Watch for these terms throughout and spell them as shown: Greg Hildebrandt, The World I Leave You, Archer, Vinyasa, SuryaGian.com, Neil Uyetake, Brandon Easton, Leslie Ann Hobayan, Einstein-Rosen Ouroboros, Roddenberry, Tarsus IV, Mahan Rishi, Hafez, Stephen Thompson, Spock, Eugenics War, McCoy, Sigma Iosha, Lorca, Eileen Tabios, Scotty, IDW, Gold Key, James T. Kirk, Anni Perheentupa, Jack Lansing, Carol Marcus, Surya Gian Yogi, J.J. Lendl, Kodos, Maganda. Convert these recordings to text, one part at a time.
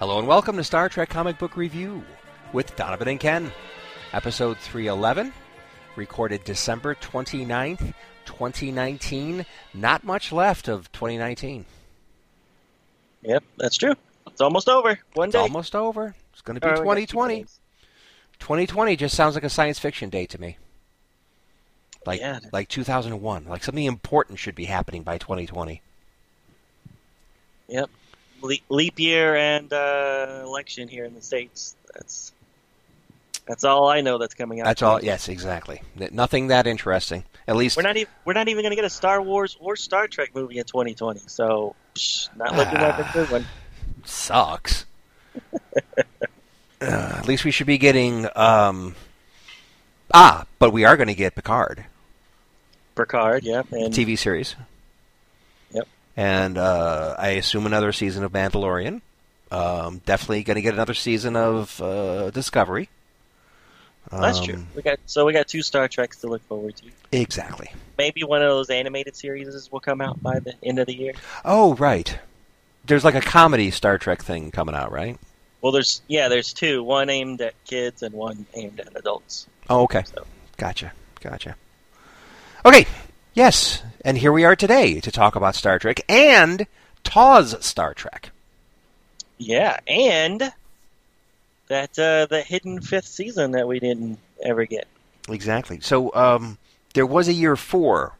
Hello and welcome to Star Trek Comic Book Review with Donovan and Ken. Episode 311, recorded December 29th, 2019. Not much left of 2019. Yep, that's true. It's almost over. One day. It's almost over. It's going to be 2020. 2020 just sounds like a science fiction day to me. Like 2001. Like something important should be happening by 2020. Yep. Leap year and election here in the States. That's all I know that's coming out. That's all. Yes, exactly. Nothing that interesting. At least we're not even going to get a Star Wars or Star Trek movie in 2020. So not looking like a good one. Sucks. At least we should be getting. But we are going to get Picard. Yeah, and TV series. And I assume another season of Mandalorian. Definitely going to get another season of Discovery. That's true. We got two Star Treks to look forward to. Exactly. Maybe one of those animated series will come out by the end of the year. Oh, right. There's like a comedy Star Trek thing coming out, right? Well, there's two. One aimed at kids and one aimed at adults. Oh, okay. So. Gotcha. Okay. Yes, and here we are today to talk about Star Trek and Taw's Star Trek. Yeah, and that the hidden fifth season that we didn't ever get. Exactly. So there was a year four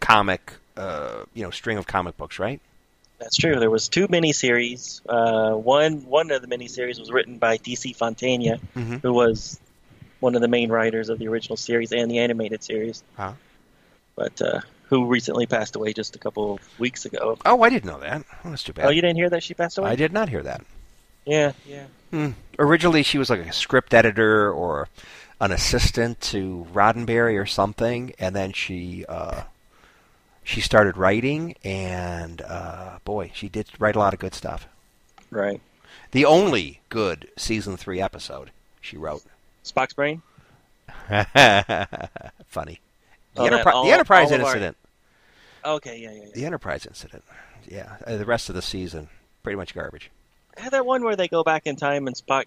comic, string of comic books, right? That's true. There was two miniseries. One of the miniseries was written by DC Fontana, who was one of the main writers of the original series and the animated series. Huh. But who recently passed away just a couple of weeks ago. Oh, I didn't know that. Oh, that's too bad. Oh, you didn't hear that she passed away? I did not hear that. Yeah. Originally, she was like a script editor or an assistant to Roddenberry or something. And then she started writing. And boy, she did write a lot of good stuff. Right. The only good Season 3 episode she wrote. Spock's Brain? Funny. Oh, the Enterprise incident. The Enterprise incident. Yeah, the rest of the season, pretty much garbage. I had that one where they go back in time and Spock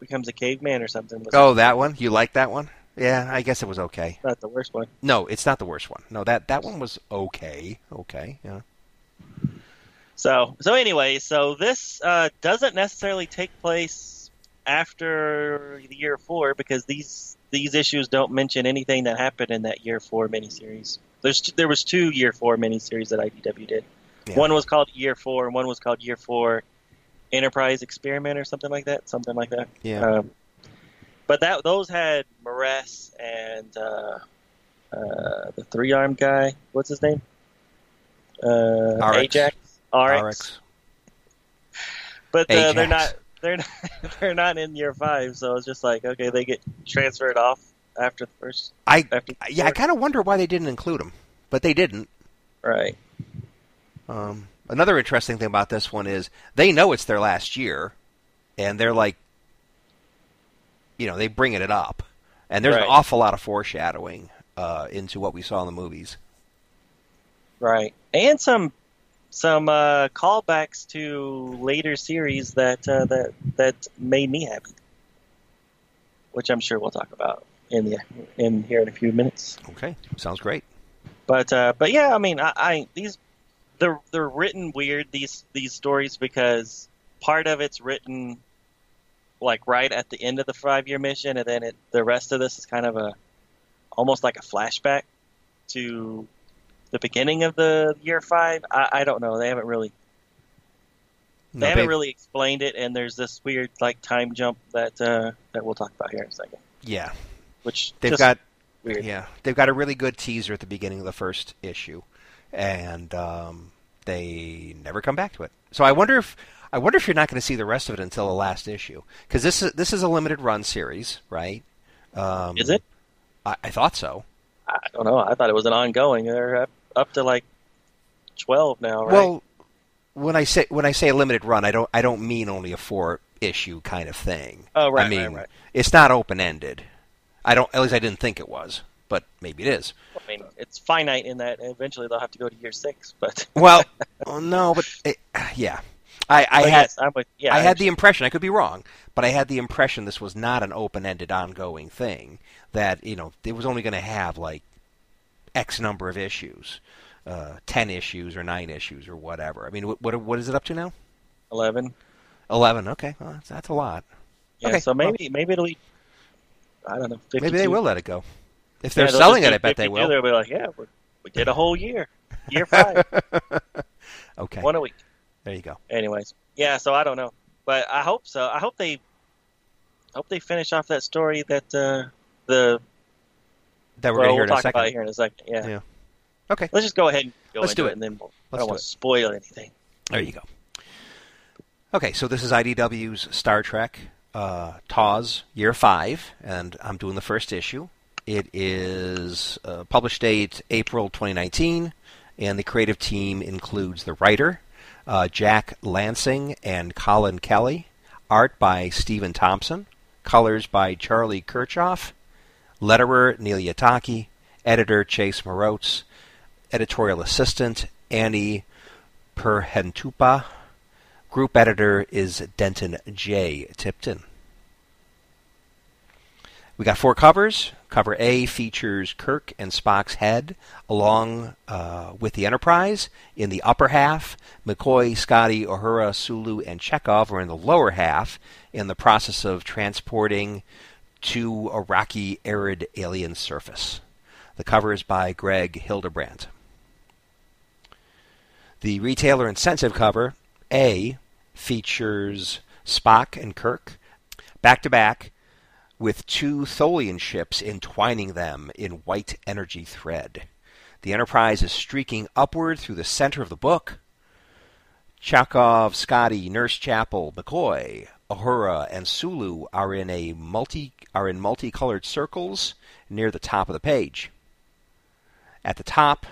becomes a caveman or something. That one? You like that one? Yeah, I guess it was okay. Not the worst one. No, it's not the worst one. No, that one was okay. Okay, yeah. So anyway, so this doesn't necessarily take place after the year four because these issues don't mention anything that happened in that Year 4 miniseries. There was two Year 4 miniseries that IDW did. Yeah. One was called Year 4, and one was called Year 4 Enterprise Experiment or something like that. Yeah. But those had Morass and the three-armed guy. What's his name? Ajax. RX. But Ajax. They're not in Year 5, so it's just like, okay, they get transferred off after the first. I kind of wonder why they didn't include them, but they didn't. Right. Another interesting thing about this one is they know it's their last year, and they're like, they bringing it up, and there's an awful lot of foreshadowing into what we saw in the movies. Right, and some callbacks to later series that made me happy, which I'm sure we'll talk about in here in a few minutes. Okay, sounds great. But yeah, I mean, they're written weird, these stories, because part of it's written like right at the end of the 5-year mission, and then the rest of this is kind of almost like a flashback to the beginning of the Year 5. I don't know. They haven't really explained it, and there's this weird like time jump that we'll talk about here in a second. Yeah, which they've got weird. Yeah, they've got a really good teaser at the beginning of the first issue, and they never come back to it. So I wonder if I wonder if you're not going to see the rest of it until the last issue, because this is a limited run series, right? Is it? I thought so. I don't know. I thought it was an ongoing. They're up to like 12 now, right? Well, when I say a limited run, I don't mean only a 4-issue kind of thing. Oh, right. I mean, right. It's not open ended. At least I didn't think it was, but maybe it is. I mean, it's finite in that eventually they'll have to go to year 6. But well, no, but yeah. I had the impression, I could be wrong, but I had the impression this was not an open-ended, ongoing thing, that, you know, it was only going to have, like, X number of issues, 10 issues or 9 issues or whatever. I mean, what is it up to now? 11, okay. Well, that's a lot. Yeah, okay. So maybe it'll be, I don't know, 52. Maybe they will let it go. If they're selling it, I bet they will. They'll be like, yeah, we did a whole year. Year 5. Okay. One a week. There you go. Anyways, yeah. So I don't know, but I hope so. I hope they finish off that story that we'll talk about here in a second. Yeah. Yeah. Okay. Let's just go ahead and do it, and then I don't want to spoil anything. There you go. Okay, so this is IDW's Star Trek TAWS Year 5, and I'm doing the first issue. It is published date April 2019, and the creative team includes the writer, Jack Lansing and Colin Kelly. Art by Stephen Thompson. Colors by Charlie Kirchhoff. Letterer, Neil Uyetake. Editor, Chase Morotes. Editorial assistant, Anni Perheentupa. Group editor is Denton J. Tipton. We got 4 covers. Cover A features Kirk and Spock's head along with the Enterprise in the upper half. McCoy, Scotty, Uhura, Sulu, and Chekhov are in the lower half in the process of transporting to a rocky, arid alien surface. The cover is by Greg Hildebrandt. The retailer incentive cover A features Spock and Kirk back-to-back, with 2 Tholian ships entwining them in white energy thread. The Enterprise is streaking upward through the center of the book. Chekhov, Scotty, Nurse Chapel, McCoy, Uhura, and Sulu are in multicolored circles near the top of the page. At the top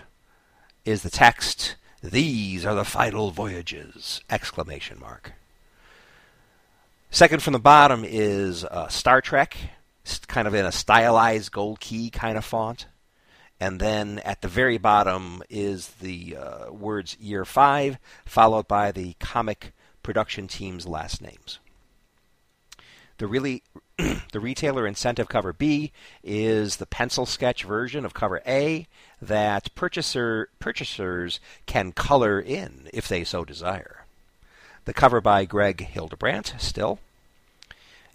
is the text, "These are the final voyages!" Exclamation mark. Second from the bottom is Star Trek, kind of in a stylized gold key kind of font. And then at the very bottom is the words Year 5, followed by the comic production team's last names. The retailer incentive cover B is the pencil sketch version of cover A that purchasers can color in if they so desire. The cover by Greg Hildebrandt, still.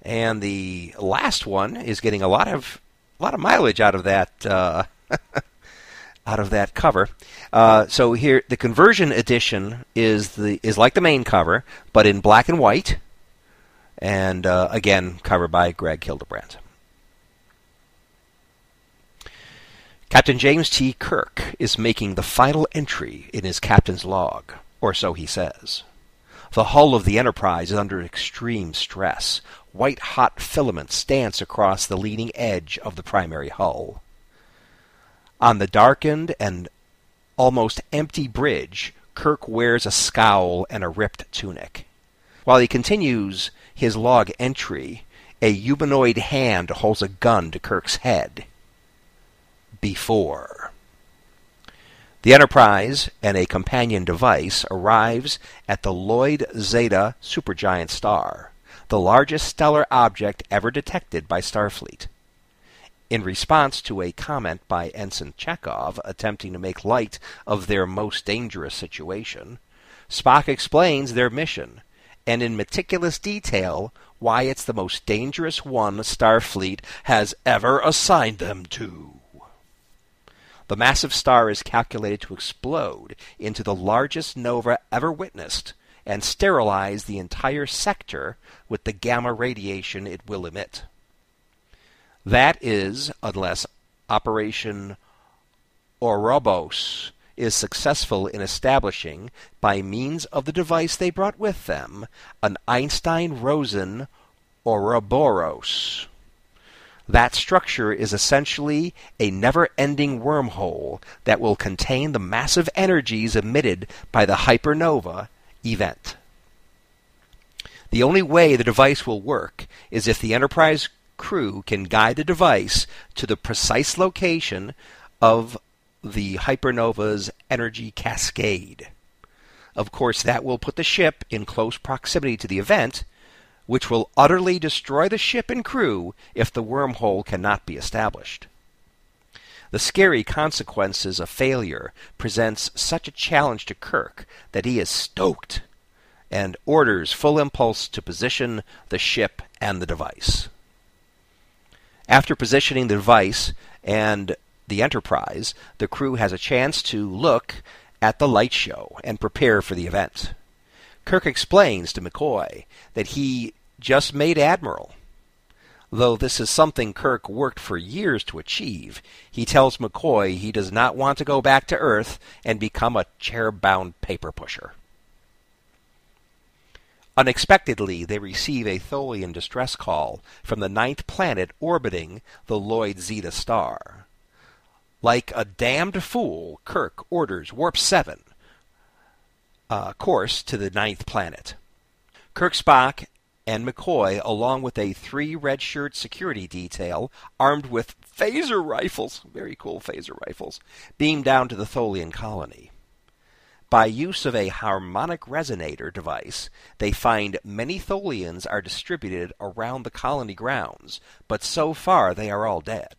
And the last one is getting a lot of mileage out of that out of that cover. So here, the conversion edition is like the main cover, but in black and white. And again, cover by Greg Hildebrandt. Captain James T. Kirk is making the final entry in his captain's log, or so he says. The hull of the Enterprise is under extreme stress. White-hot filaments dance across the leading edge of the primary hull. On the darkened and almost empty bridge, Kirk wears a scowl and a ripped tunic. While he continues his log entry, a humanoid hand holds a gun to Kirk's head. Before. The Enterprise and a companion device arrives at the Lloyd Zeta supergiant star, the largest stellar object ever detected by Starfleet. In response to a comment by Ensign Chekhov attempting to make light of their most dangerous situation, Spock explains their mission, and in meticulous detail why it's the most dangerous one Starfleet has ever assigned them to. The massive star is calculated to explode into the largest nova ever witnessed and sterilize the entire sector with the gamma radiation it will emit. That is, unless Operation Ouroboros is successful in establishing, by means of the device they brought with them, an Einstein-Rosen Ouroboros. That structure is essentially a never-ending wormhole that will contain the massive energies emitted by the hypernova event. The only way the device will work is if the Enterprise crew can guide the device to the precise location of the hypernova's energy cascade. Of course, that will put the ship in close proximity to the event, which will utterly destroy the ship and crew if the wormhole cannot be established. The scary consequences of failure presents such a challenge to Kirk that he is stoked and orders full impulse to position the ship and the device. After positioning the device and the Enterprise, the crew has a chance to look at the light show and prepare for the event. Kirk explains to McCoy that he just made Admiral. Though this is something Kirk worked for years to achieve, he tells McCoy he does not want to go back to Earth and become a chair-bound paper pusher. Unexpectedly, they receive a Tholian distress call from the ninth planet orbiting the Lloyd Zeta star. Like a damned fool, Kirk orders Warp 7 course to the ninth planet. Kirk, Spock, and McCoy, along with a 3 red-shirt security detail armed with phaser rifles, very cool phaser rifles, beam down to the Tholian colony. By use of a harmonic resonator device, they find many Tholians are distributed around the colony grounds, but so far they are all dead.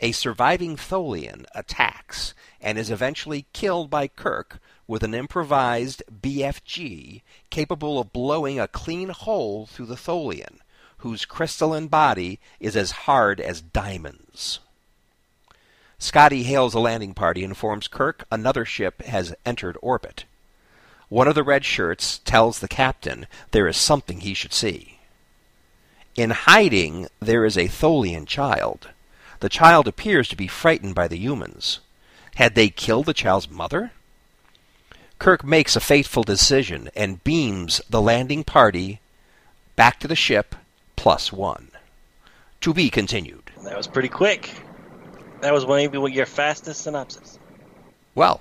A surviving Tholian attacks and is eventually killed by Kirk with an improvised BFG capable of blowing a clean hole through the Tholian, whose crystalline body is as hard as diamonds. Scotty hails a landing party and informs Kirk another ship has entered orbit. One of the red shirts tells the captain there is something he should see. In hiding, there is a Tholian child. The child appears to be frightened by the humans. Had they killed the child's mother? Kirk makes a fateful decision and beams the landing party back to the ship +1. To be continued. That was pretty quick. That was one of your fastest synopsis. Well,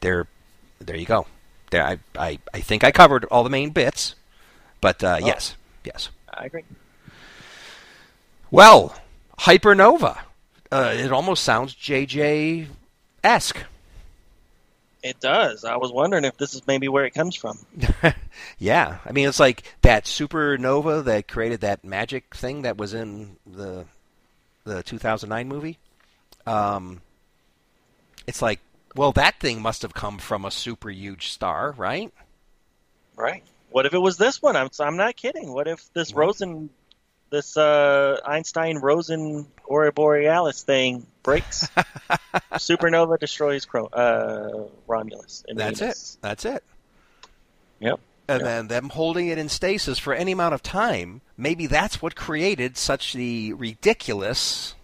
there you go. There, I think I covered all the main bits, but yes. I agree. Well, hypernova. It almost sounds JJ-esque. It does. I was wondering if this is maybe where it comes from. Yeah. I mean, it's like that supernova that created that magic thing that was in the 2009 movie. It's like, well, that thing must have come from a super huge star, right? Right. What if it was this one? I'm not kidding. What if this Einstein-Rosen Ouroboros thing breaks? Supernova destroys Romulus. And That's it. Yep. And then them holding it in stasis for any amount of time, maybe that's what created such the ridiculous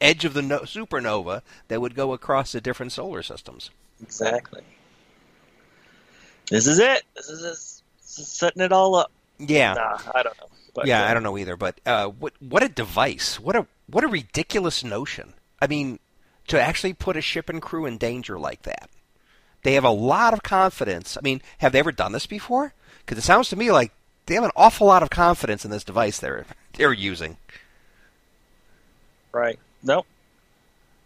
edge of the supernova that would go across the different solar systems. Exactly. This is it. This is setting it all up. Yeah. Nah, I don't know. But, I don't know either. But what a device! What a ridiculous notion! I mean, to actually put a ship and crew in danger like that, they have a lot of confidence. I mean, have they ever done this before? Because it sounds to me like they have an awful lot of confidence in this device they're using. Right? No.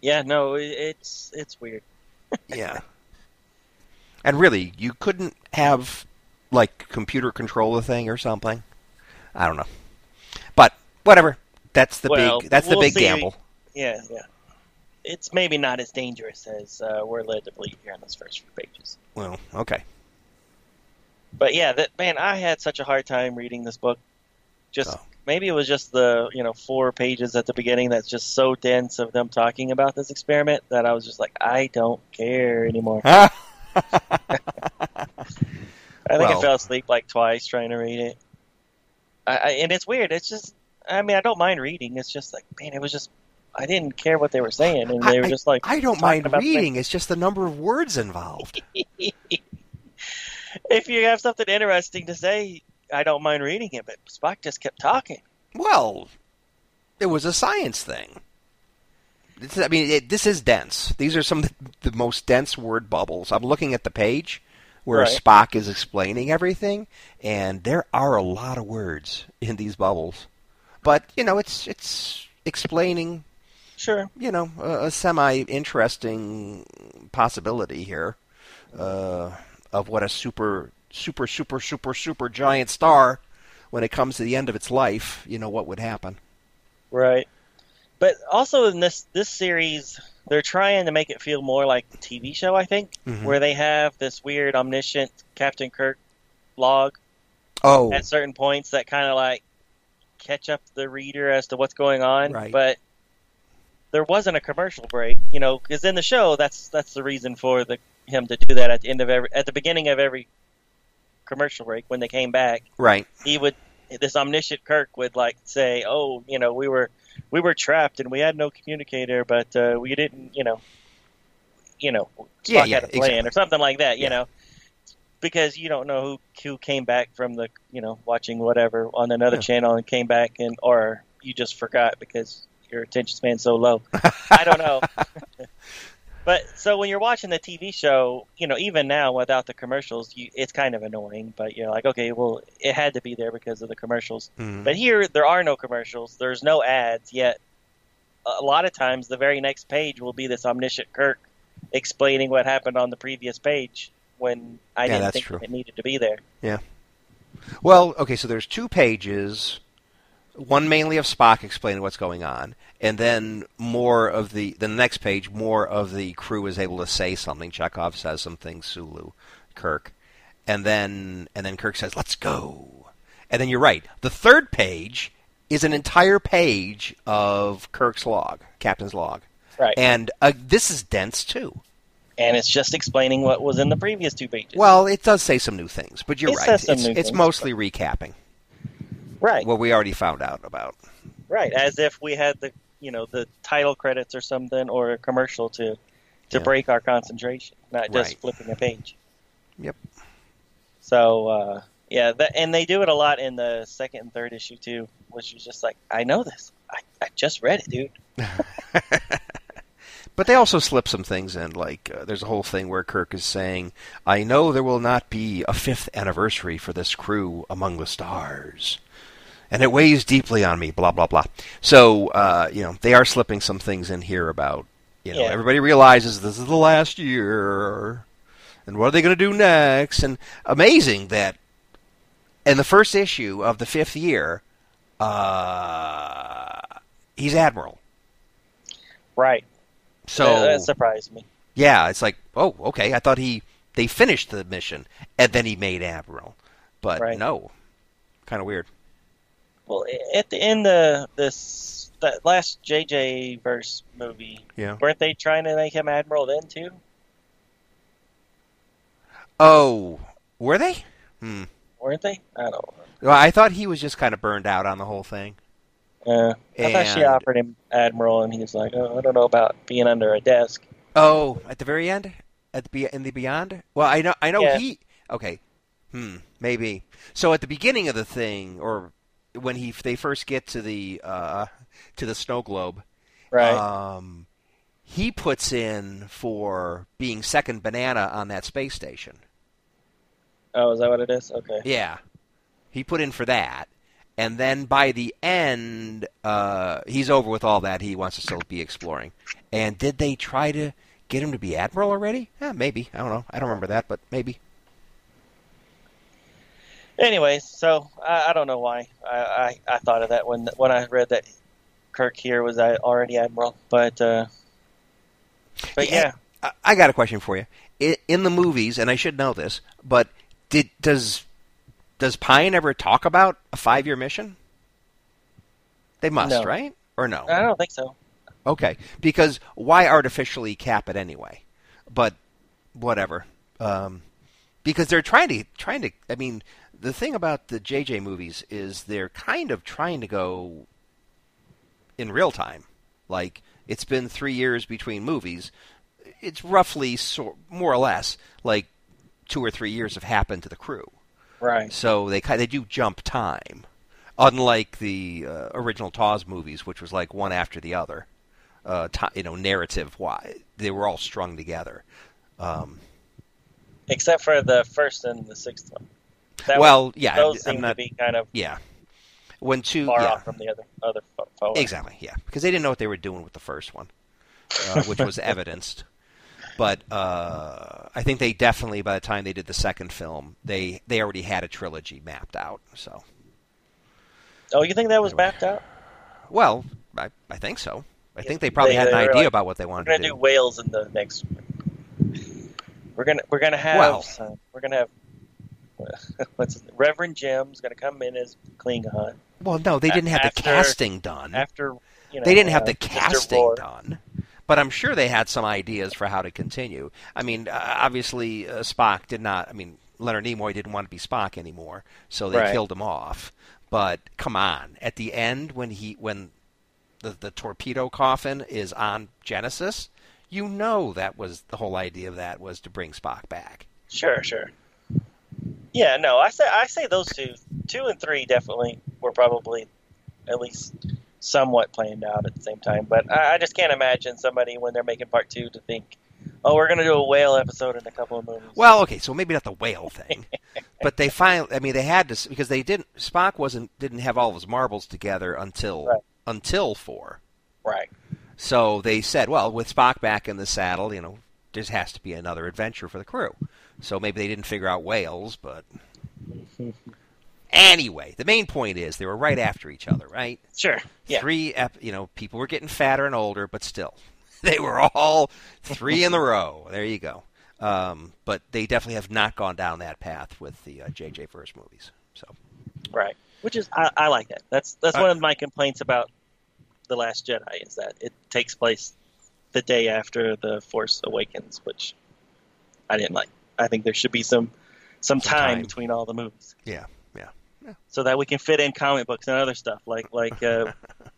Yeah. No. It's weird. Yeah. And really, you couldn't have like computer control the thing or something. I don't know, but whatever. That's the big gamble. Yeah. It's maybe not as dangerous as we're led to believe here on those first few pages. Well, okay. But yeah, I had such a hard time reading this book. Maybe it was just the 4 pages at the beginning that's just so dense of them talking about this experiment that I was just like, I don't care anymore. I I fell asleep like twice trying to read it. And it's weird. It's just, I mean, I don't mind reading. It's just like, man, it was just I didn't care what they were saying, and they were just like... I don't mind reading, it's just the number of words involved. If you have something interesting to say, I don't mind reading it, but Spock just kept talking. Well, it was a science thing. I mean, this is dense. These are some of the most dense word bubbles. I'm looking at the page where Spock is explaining everything, and there are a lot of words in these bubbles. But, you know, it's explaining... Sure. You know, a semi-interesting possibility here of what a super giant star, when it comes to the end of its life, you know, what would happen. Right. But also in this series, they're trying to make it feel more like a TV show, I think, where they have this weird omniscient Captain Kirk blog at certain points that kind of like catch up the reader as to what's going on. Right. But... there wasn't a commercial break, you know, because in the show, that's the reason for him to do that at the beginning of every commercial break when they came back. Right. This omniscient Kirk would like say, "Oh, you know, we were trapped and we had no communicator, but we didn't, you know, Spock had a plan or something like that, you know, because you don't know who came back from the, you know, watching whatever on another channel and came back or you just forgot because." Your attention span's so low. I don't know. But so when you're watching the TV show, you know, even now without the commercials, it's kind of annoying. But you're like, okay, well, it had to be there because of the commercials. Mm. But here, there are no commercials. There's no ads yet. A lot of times, the very next page will be this omniscient Kirk explaining what happened on the previous page when I didn't think it needed to be there. Yeah. Well, okay, so there's two pages... one mainly of Spock explaining what's going on, and then more of the next page, more of the crew is able to say something. Chekhov says something, Sulu, Kirk, and then Kirk says, "Let's go." And then you're right. The third page is an entire page of Kirk's log, Captain's log. Right. And this is dense too. And it's just explaining what was in the previous two pages. Well, it does say some new things, but you're right. It's mostly recapping. Right. What we already found out about. Right, as if we had the, you know, the title credits or something or a commercial to break our concentration, not just flipping a page. Yep. So, and they do it a lot in the second and third issue too, which is just like, I know this. I just read it, dude. But they also slip some things in, like there's a whole thing where Kirk is saying, "I know there will not be a 5th anniversary for this crew among the stars. And it weighs deeply on me, blah, blah, blah." So, you know, they are slipping some things in here about, you know, everybody realizes this is the last year. And what are they going to do next? And amazing that in the first issue of the 5th year, he's Admiral. Right. So that surprised me. Yeah, it's like, oh, okay. I thought they finished the mission, and then he made Admiral. But no, kind of weird. Well, at the end of that last J.J. verse movie, weren't they trying to make him Admiral then, too? Oh, were they? Hmm. Weren't they? I don't know. Well, I thought he was just kind of burned out on the whole thing. Yeah. I thought she offered him Admiral, and he was like, "Oh, I don't know about being under a desk." Oh, at the very end? In the Beyond? Well, I know he... Okay. Maybe. So at the beginning of the thing, or... when they first get to the snow globe, right? He puts in for being second banana on that space station. Oh, is that what it is? Okay. Yeah, he put in for that, and then by the end, he's over with all that. He wants to still be exploring. And did they try to get him to be Admiral already? Yeah, maybe. I don't know. I don't remember that, but maybe. Anyways, so I don't know why I thought of that when I read that Kirk here was already Admiral, but yeah. I got a question for you. In the movies, and I should know this, but does Pine ever talk about a 5-year mission? They must, right? Or no? I don't think so. Okay, because why artificially cap it anyway? But whatever, because they're trying to. I mean. The thing about the JJ movies is they're kind of trying to go in real time. like it's been 3 years between movies, it's roughly more or less like 2 or 3 years have happened to the crew. Right. So they do jump time, unlike the original TOS movies, which was like one after the other. Narrative wise, they were all strung together. Except for the first and the sixth one. Those seem to be kind of far off from the other forward. Exactly, yeah, because they didn't know what they were doing with the first one, which was evidenced. But I think they definitely, by the time they did the second film, they already had a trilogy mapped out. So. Oh, you think that was mapped out? Well, I think so. I think they probably had an idea about what they wanted to do. We're gonna do whales in the next. We're gonna have Reverend Jim's gonna come in as Klingon. Well, no, they didn't have the casting done. They didn't have the casting done, but I'm sure they had some ideas for how to continue. I mean, obviously Spock did not. I mean, Leonard Nimoy didn't want to be Spock anymore, so they killed him off. But come on, at the end when the torpedo coffin is on Genesis, you know that was the whole idea of that was to bring Spock back. Sure. Yeah, no, I say those two and three definitely were probably at least somewhat planned out at the same time. But I just can't imagine somebody when they're making part two to think, oh, we're going to do a whale episode in a couple of movies. Well, okay, so maybe not the whale thing, but they finally, I mean, they had to, because they didn't. Spock didn't have all of his marbles together until. Right. Until 4. Right. So they said, well, with Spock back in the saddle, there has to be another adventure for the crew. So maybe they didn't figure out whales, but... Anyway, the main point is they were right after each other, right? Sure. Yeah. People were getting fatter and older, but still. They were all 3 in a row. There you go. But they definitely have not gone down that path with the J.J. first movies. So. Right. Which is, I like that. That's one of my complaints about The Last Jedi is that it takes place the day after The Force Awakens, which I didn't like. I think there should be some time between all the movies. Yeah. So that we can fit in comic books and other stuff like like the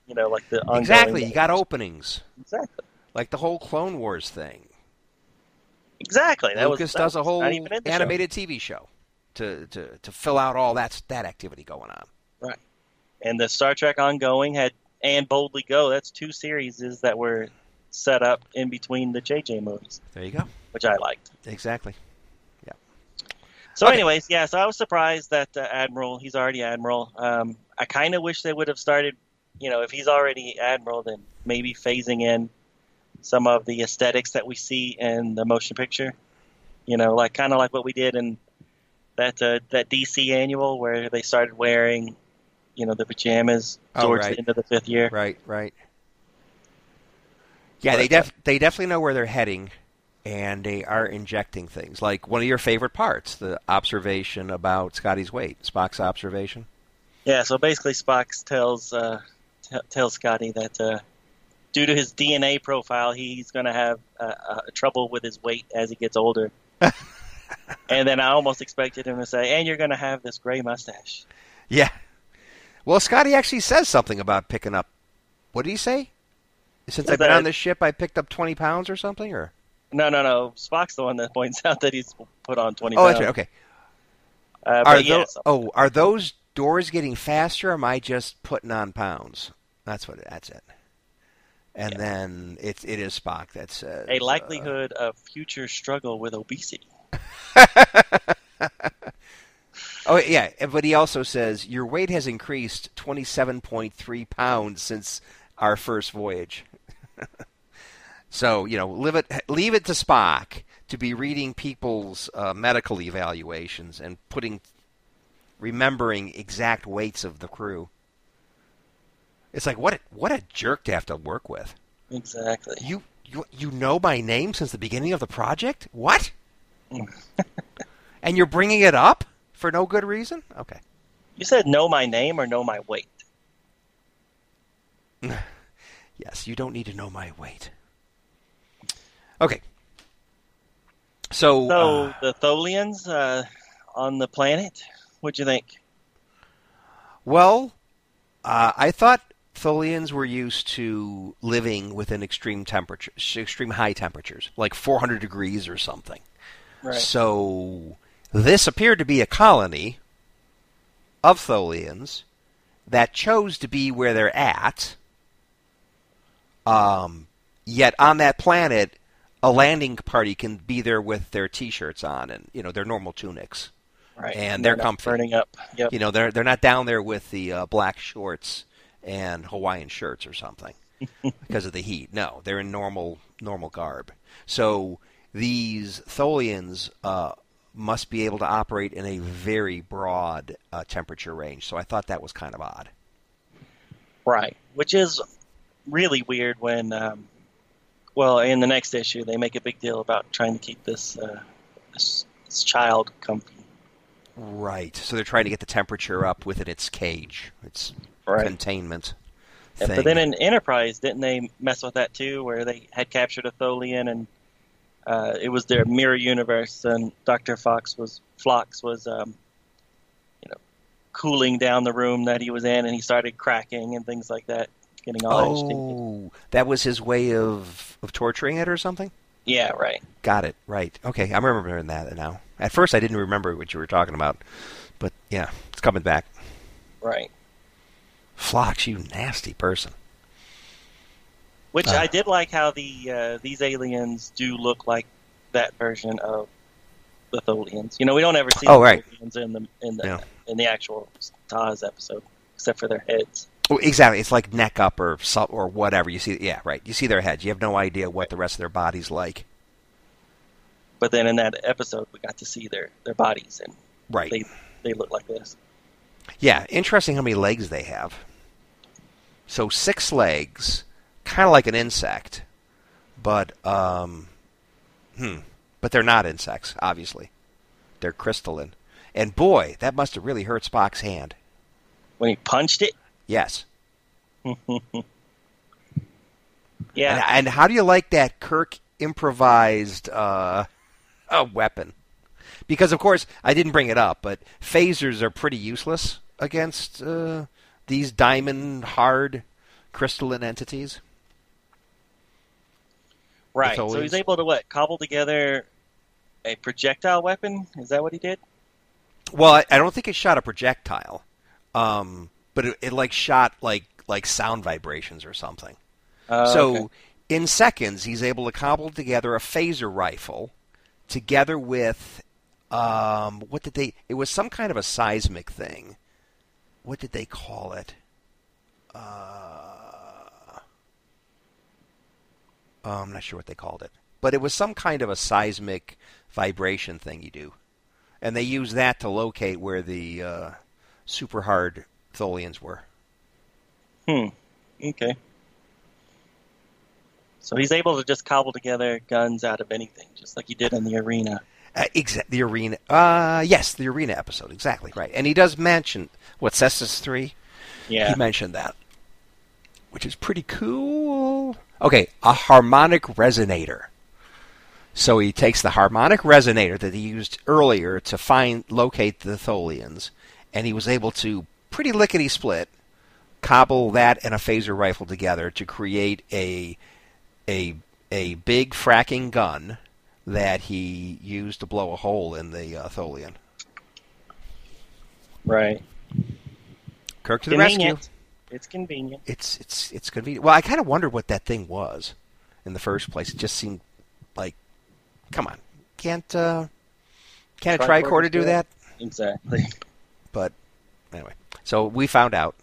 ongoing. Exactly, you got openings. Exactly. Like the whole Clone Wars thing. Exactly. Lucas does a whole animated TV show. To fill out all that activity going on. Right. And the Star Trek ongoing had and Boldly Go. That's 2 series that were set up in between the JJ movies. There you go. Which I liked. Exactly. Yeah. So anyways, yeah, so I was surprised that Admiral, he's already Admiral. I kind of wish they would have started, if he's already Admiral, then maybe phasing in some of the aesthetics that we see in the motion picture. Like kind of like what we did in that DC annual where they started wearing, the pajamas towards the end of the 5th year. Right. Yeah, they definitely know where they're heading, and they are injecting things. Like one of your favorite parts, the observation about Scotty's weight, Spock's observation. Yeah, so basically Spock tells Scotty that due to his DNA profile, he's going to have trouble with his weight as he gets older. And then I almost expected him to say, and you're going to have this gray mustache. Yeah. Well, Scotty actually says something about picking up. What did he say? Since I've been on this ship, I picked up 20 pounds or something? Or No. Spock's the one that points out that he's put on 20 pounds. Oh, that's right. Okay. Are those doors getting faster or am I just putting on pounds? That's it. And then it is Spock that says. A likelihood of future struggle with obesity. Oh yeah, but he also says your weight has increased 27.3 pounds since our first voyage. So leave it to Spock to be reading people's medical evaluations and remembering exact weights of the crew. It's like what a jerk to have to work with. Exactly. You know my name since the beginning of the project? What? And you're bringing it up for no good reason? Okay. You said know my name or know my weight? Yes, you don't need to know my weight. Okay. So the Tholians on the planet, what'd you think? Well, I thought Tholians were used to living within extreme high temperatures, like 400 degrees or something. Right. So this appeared to be a colony of Tholians that chose to be where they're at. Yet on that planet, a landing party can be there with their T-shirts on and, you know, their normal tunics. Right. And they're comfy. Burning up. Yep. You know, they're not down there with the black shorts and Hawaiian shirts or something because of the heat. No, they're in normal garb. So these Tholians must be able to operate in a very broad temperature range. So I thought that was kind of odd. Right, which is really weird when, well, in the next issue, they make a big deal about trying to keep this child comfy. Right. So they're trying to get the temperature up within its cage, its containment thing. Yeah, but then in Enterprise, didn't they mess with that too, where they had captured a Tholian and it was their mirror universe, and Dr. Phlox was cooling down the room that he was in, and he started cracking and things like that, getting all Oh, that was his way of torturing it or something? Yeah, right. Got it, right. Okay, I'm remembering that now. At first, I didn't remember what you were talking about, but yeah, it's coming back. Right. Phlox, you nasty person. Which I did like how these aliens do look like that version of the Tholians. You know, we don't ever see the Tholians in the actual Taz episode, except for their heads. Oh, exactly. It's like neck up or whatever. You see, yeah, right. You see their heads. You have no idea what the rest of their body's like. But then in that episode, we got to see their bodies, and they look like this. Yeah, interesting how many legs they have. So 6 legs, kind of like an insect, but they're not insects, obviously. They're crystalline. And boy, that must have really hurt Spock's hand. When he punched it? Yes. Yeah. And how do you like that Kirk improvised... a weapon. Because, of course, I didn't bring it up, but phasers are pretty useless against these diamond, hard, crystalline entities. Right. So he's able to, cobble together a projectile weapon? Is that what he did? Well, I don't think it shot a projectile. But it shot, like sound vibrations or something. In seconds, he's able to cobble together a phaser rifle... together with, it was some kind of a seismic thing. What did they call it? I'm not sure what they called it. But it was some kind of a seismic vibration thing you do. And they used that to locate where the super hard Tholians were. Okay. So he's able to just cobble together guns out of anything, just like he did in the arena. The arena. Yes, the arena episode. Exactly, right. And he does mention, Cestus III? Yeah. He mentioned that, which is pretty cool. Okay, a harmonic resonator. So he takes the harmonic resonator that he used earlier to locate the Tholians, and he was able to pretty lickety-split cobble that and a phaser rifle together to create a big fracking gun that he used to blow a hole in the Tholian. Right. Kirk to the rescue. It's convenient. It's convenient. Well, I kind of wondered what that thing was in the first place. It just seemed like, come on, can't a tricorder do that? Exactly. But anyway, so we found out.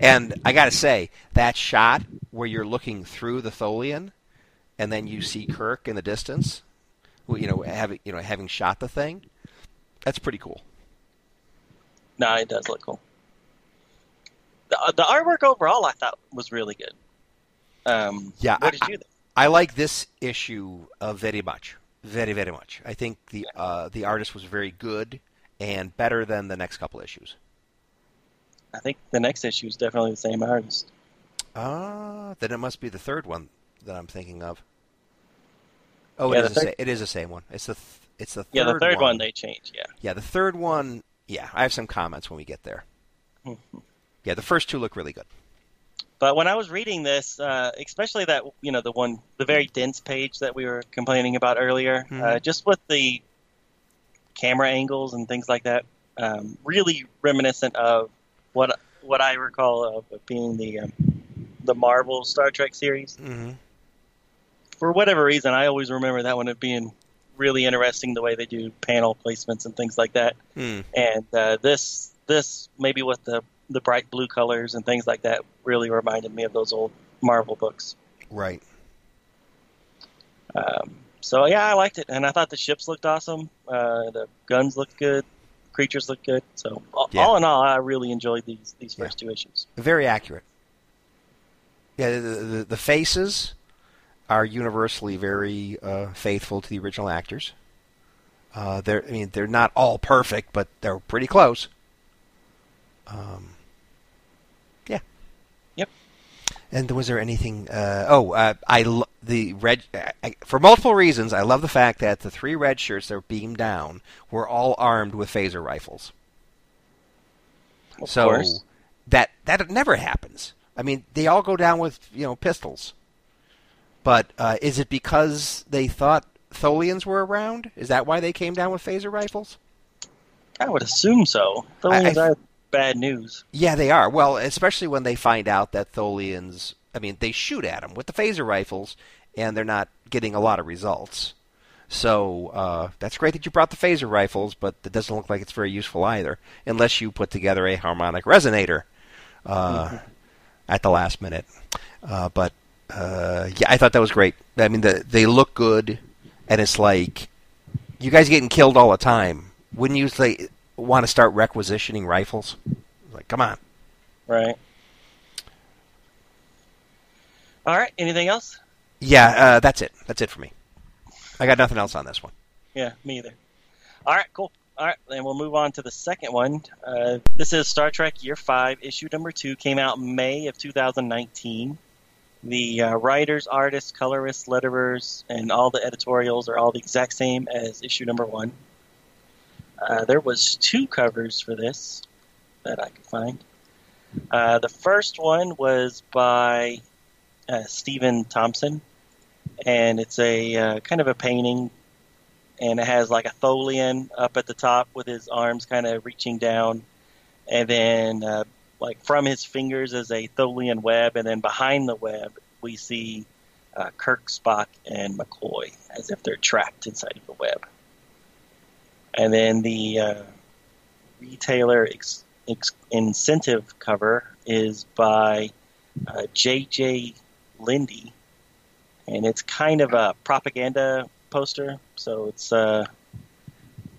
And I got to say, that shot where you're looking through the Tholian and then you see Kirk in the distance, having shot the thing, that's pretty cool. No, it does look cool. The artwork overall I thought was really good. What did you think? I like this issue very much. Very, very much. I think the artist was very good and better than the next couple issues. I think the next issue is definitely the same artist. Then it must be the third one that I'm thinking of. Oh, yeah, it is the same one. It's the third one they changed, yeah. Yeah, the third one, yeah. I have some comments when we get there. Mm-hmm. Yeah, the first two look really good. But when I was reading this, especially that, you know, the very dense page that we were complaining about earlier, just with the camera angles and things like that, really reminiscent of what I recall of being the Marvel Star Trek series. Mm-hmm. For whatever reason, I always remember that one of being really interesting, the way they do panel placements and things like that. And this maybe with the bright blue colors and things like that really reminded me of those old Marvel books. Right. So yeah, I liked it, and I thought the ships looked awesome. The guns looked good, creatures looked good. So all in all, I really enjoyed these first two issues. Very accurate. Yeah, the faces are universally very faithful to the original actors. They're not all perfect, but they're pretty close. Yep. And was there anything? The red. For multiple reasons, I love the fact that the three red shirts that were beamed down were all armed with phaser rifles. Of course. that never happens. I mean, they all go down with pistols. But is it because they thought Tholians were around? Is that why they came down with phaser rifles? I would assume so. Tholians are bad news. Yeah, they are. Well, especially when they find out that Tholians, they shoot at them with the phaser rifles, and they're not getting a lot of results. So that's great that you brought the phaser rifles, but it doesn't look like it's very useful either, unless you put together a harmonic resonator at the last minute. I thought that was great. I mean, they look good, and it's like, you guys are getting killed all the time. Wouldn't you want to start requisitioning rifles? Like, come on. Right. All right, anything else? Yeah, that's it. That's it for me. I got nothing else on this one. Yeah, me either. All right, cool. All right, and we'll move on to the second one. This is Star Trek Year 5, issue number 2, came out in May of 2019. The writers, artists, colorists, letterers, and all the editorials are all the exact same as issue number 1. There was 2 covers for this that I could find. The first one was by Stephen Thompson, and it's a kind of a painting, and it has like a Tholian up at the top with his arms kind of reaching down, and then like from his fingers is a Tholian web, and then behind the web we see Kirk, Spock, and McCoy as if they're trapped inside of the web. And then the retailer incentive cover is by J.J. Lendl, and it's kind of a propaganda poster. So it's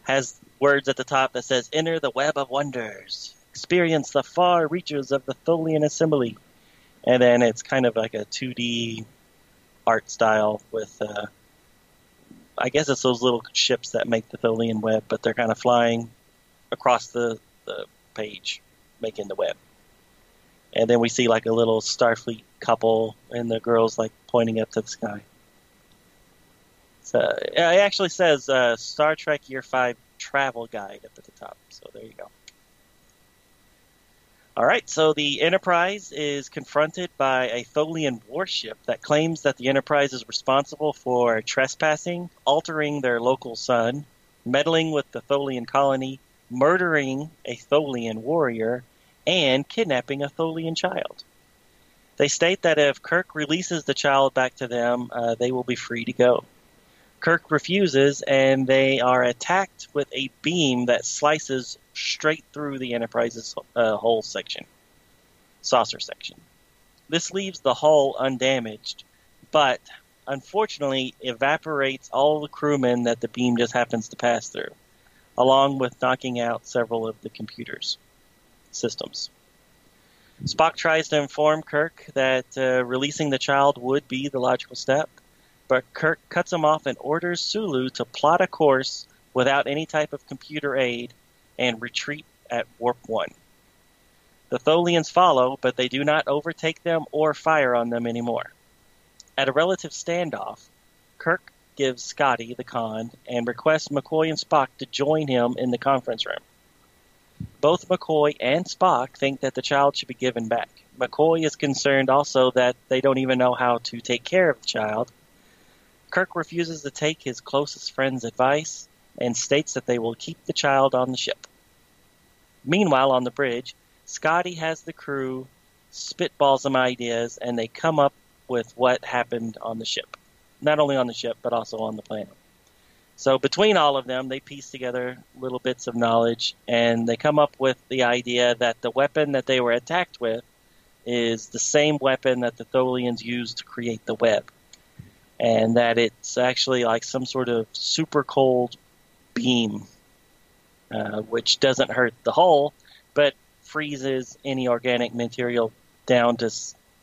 has words at the top that says, "Enter the web of wonders. Experience the far reaches of the Tholian assembly," and then it's kind of like a 2D art style with, I guess it's those little ships that make the Tholian web, but they're kind of flying across the page, making the web. And then we see like a little Starfleet couple, and the girl's like pointing up to the sky. So it actually says Star Trek Year 5 Travel Guide up at the top. So there you go. All right, so the Enterprise is confronted by a Tholian warship that claims that the Enterprise is responsible for trespassing, altering their local sun, meddling with the Tholian colony, murdering a Tholian warrior, and kidnapping a Tholian child. They state that if Kirk releases the child back to them, they will be free to go. Kirk refuses, and they are attacked with a beam that slices straight through the Enterprise's hull section, saucer section. This leaves the hull undamaged, but unfortunately evaporates all the crewmen that the beam just happens to pass through, along with knocking out several of the computer's systems. Spock tries to inform Kirk that releasing the child would be the logical step, but Kirk cuts him off and orders Sulu to plot a course without any type of computer aid and retreat at Warp 1. The Tholians follow, but they do not overtake them or fire on them anymore. At a relative standoff, Kirk gives Scotty the con and requests McCoy and Spock to join him in the conference room. Both McCoy and Spock think that the child should be given back, McCoy is concerned also that they don't even know how to take care of the child. Kirk refuses to take his closest friend's advice and states that they will keep the child on the ship. Meanwhile, on the bridge, Scotty has the crew spitball some ideas, and they come up with what happened on the ship. Not only on the ship, but also on the planet. So between all of them, they piece together little bits of knowledge, and they come up with the idea that the weapon that they were attacked with is the same weapon that the Tholians used to create the web, and that it's actually like some sort of super cold beam, which doesn't hurt the hull, but freezes any organic material down to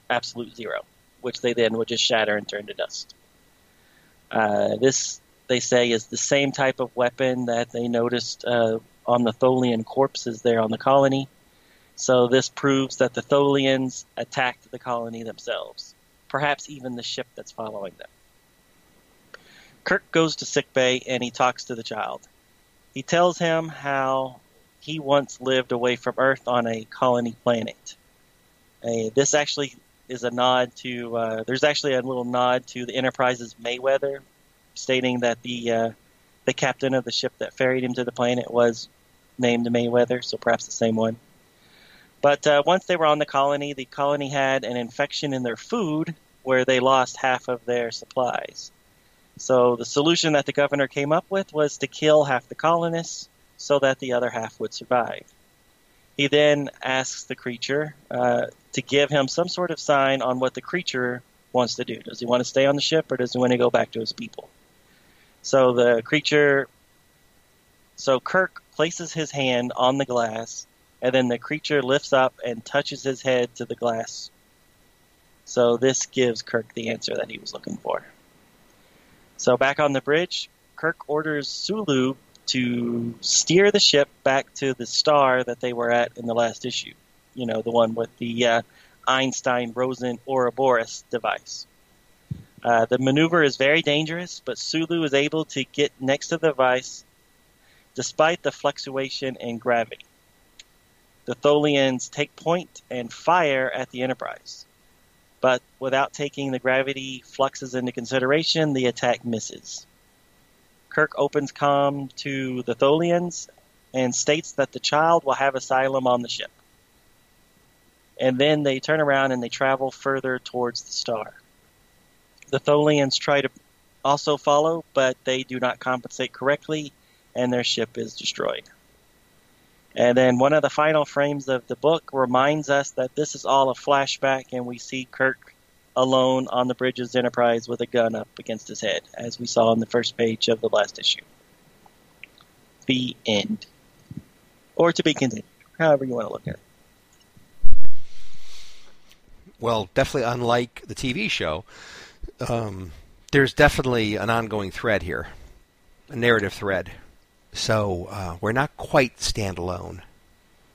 absolute zero, which they then would just shatter and turn to dust. This, they say, is the same type of weapon that they noticed on the Tholian corpses there on the colony. So this proves that the Tholians attacked the colony themselves, perhaps even the ship that's following them. Kirk goes to sickbay and he talks to the child. He tells him how he once lived away from Earth on a colony planet. This actually is a nod to, there's actually a little nod to the Enterprise's Mayweather, stating that the captain of the ship that ferried him to the planet was named Mayweather, so perhaps the same one. But once they were on the colony had an infection in their food where they lost half of their supplies. So the solution that the governor came up with was to kill half the colonists so that the other half would survive. He then asks the creature to give him some sort of sign on what the creature wants to do. Does he want to stay on the ship or does he want to go back to his people? So the creature, so Kirk places his hand on the glass, and then the creature lifts up and touches his head to the glass. So this gives Kirk the answer that he was looking for. So back on the bridge, Kirk orders Sulu to steer the ship back to the star that they were at in the last issue. You know, the one with the Einstein-Rosen Ouroboros device. The maneuver is very dangerous, but Sulu is able to get next to the device despite the fluctuation in gravity. The Tholians take point and fire at the Enterprise, but without taking the gravity fluxes into consideration, the attack misses. Kirk opens comm to the Tholians and states that the child will have asylum on the ship. And then they turn around and they travel further towards the star. The Tholians try to also follow, but they do not compensate correctly, and their ship is destroyed. And then one of the final frames of the book reminds us that this is all a flashback, and we see Kirk alone on the bridge's Enterprise with a gun up against his head, as we saw on the first page of the last issue. The end. Or to be continued, however you want to look at it. Well, definitely unlike the TV show, there's definitely an ongoing thread here, a narrative thread. So we're not quite standalone,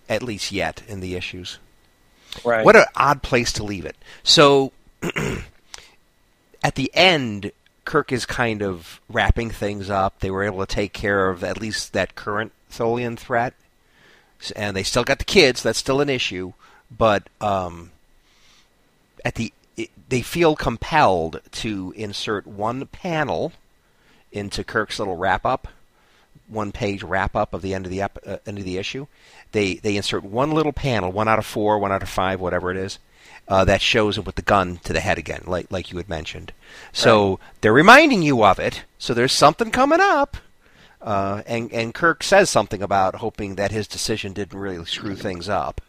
at least yet, in the issues. Right. What an odd place to leave it. So at the end, Kirk is kind of wrapping things up. They were able to take care of at least that current Tholian threat. And they still got the kids. That's still an issue. But they feel compelled to insert one panel into Kirk's little wrap-up. One-page wrap-up of the end of the issue. They insert one little panel, 1 out of 4, 1 out of 5, whatever it is, that shows it with the gun to the head again, like you had mentioned. So right. They're reminding you of it. So there's something coming up. And Kirk says something about hoping that his decision didn't really screw things up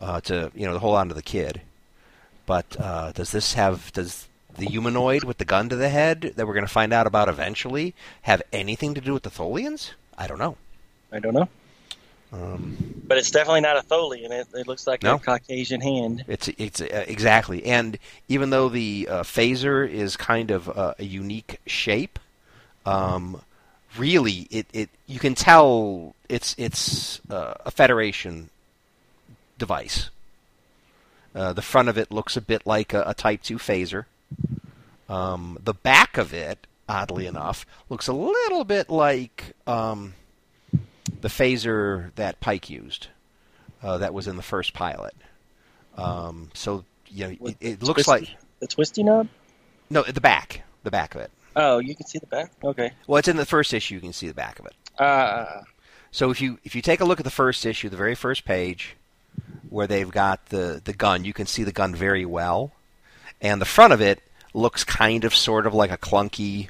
to hold on to the kid. But does the humanoid with the gun to the head that we're going to find out about eventually have anything to do with the Tholians? I don't know. But it's definitely not a Tholian. It looks like a Caucasian hand. It's exactly. And even though the phaser is kind of a unique shape, really it you can tell it's a Federation device. The front of it looks a bit like a Type 2 phaser. The back of it, oddly enough, looks a little bit like the phaser that Pike used that was in the first pilot. So you know, it looks twisty, like the twisty knob. No, the back of it. Oh, you can see the back. Okay. Well, it's in the first issue. You can see the back of it. So if you take a look at the first issue, the very first page, where they've got the gun, you can see the gun very well, and the front of it looks kind of sort of like a clunky,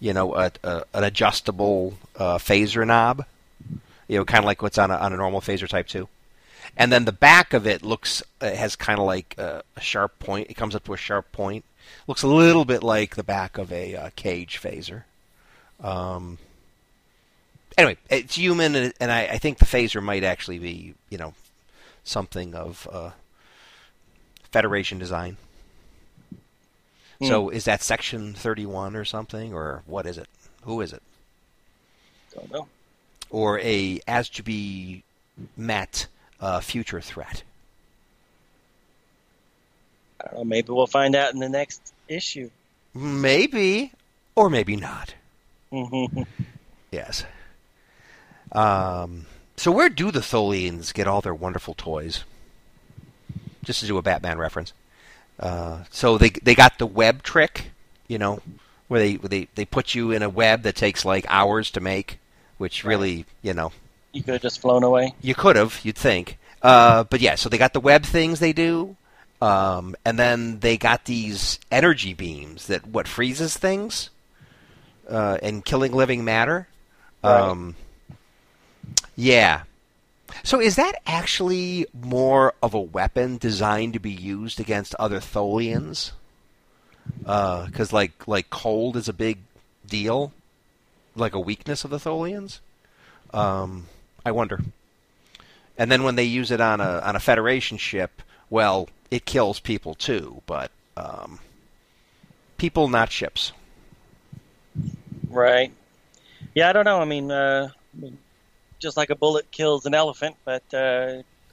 you know, an adjustable phaser knob, you know, kind of like what's on a normal phaser Type 2. And then the back of it looks has kind of like a sharp point. It comes up to a sharp point. Looks a little bit like the back of a cage phaser. Anyway, it's human, and I think the phaser might actually be, you know, something of Federation design. Mm. So is that Section 31 or something, or what is it? Who is it? Don't know. Or a as-to-be-met future threat. I don't know. Maybe we'll find out in the next issue. Maybe, or maybe not. Mm-hmm. Yes. So where do the Tholians get all their wonderful toys? Just to do a Batman reference. So they got the web trick, you know, where they put you in a web that takes like hours to make, which really, you know. You could have just flown away. You could have, you'd think. But yeah, so they got the web things they do. And then they got these energy beams that, what, freezes things? And killing living matter? Right. Yeah. So is that actually more of a weapon designed to be used against other Tholians? Because like cold is a big deal, like a weakness of the Tholians. I wonder. And then when they use it on a Federation ship, well, it kills people too, but people, not ships. Right. Yeah, I don't know. I mean, just like a bullet kills an elephant, but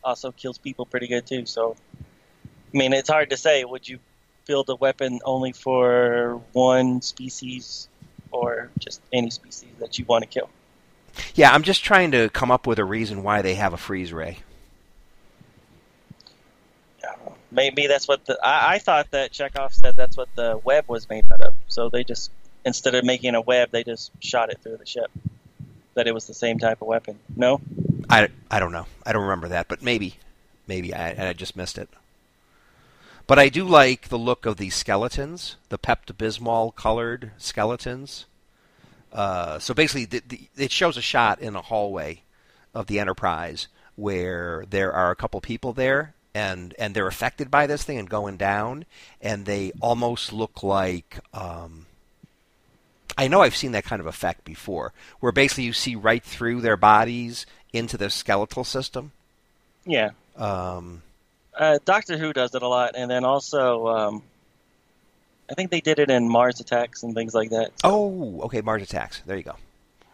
also kills people pretty good too. So, I mean, it's hard to say. Would you build a weapon only for one species, or just any species that you want to kill? Yeah, I'm just trying to come up with a reason why they have a freeze ray. Maybe that's what I thought that Chekhov said that's what the web was made out of. So they just, instead of making a web, they just shot it through the ship. That it was the same type of weapon. No? I don't know. I don't remember that, but maybe I just missed it. But I do like the look of these skeletons, the Pepto-Bismol colored skeletons. So basically, it shows a shot in a hallway of the Enterprise where there are a couple people there, and they're affected by this thing and going down, and they almost look like... I know I've seen that kind of effect before, where basically you see right through their bodies into their skeletal system. Yeah. Doctor Who does it a lot, and then also I think they did it in Mars Attacks and things like that. So. Oh, okay, Mars Attacks. There you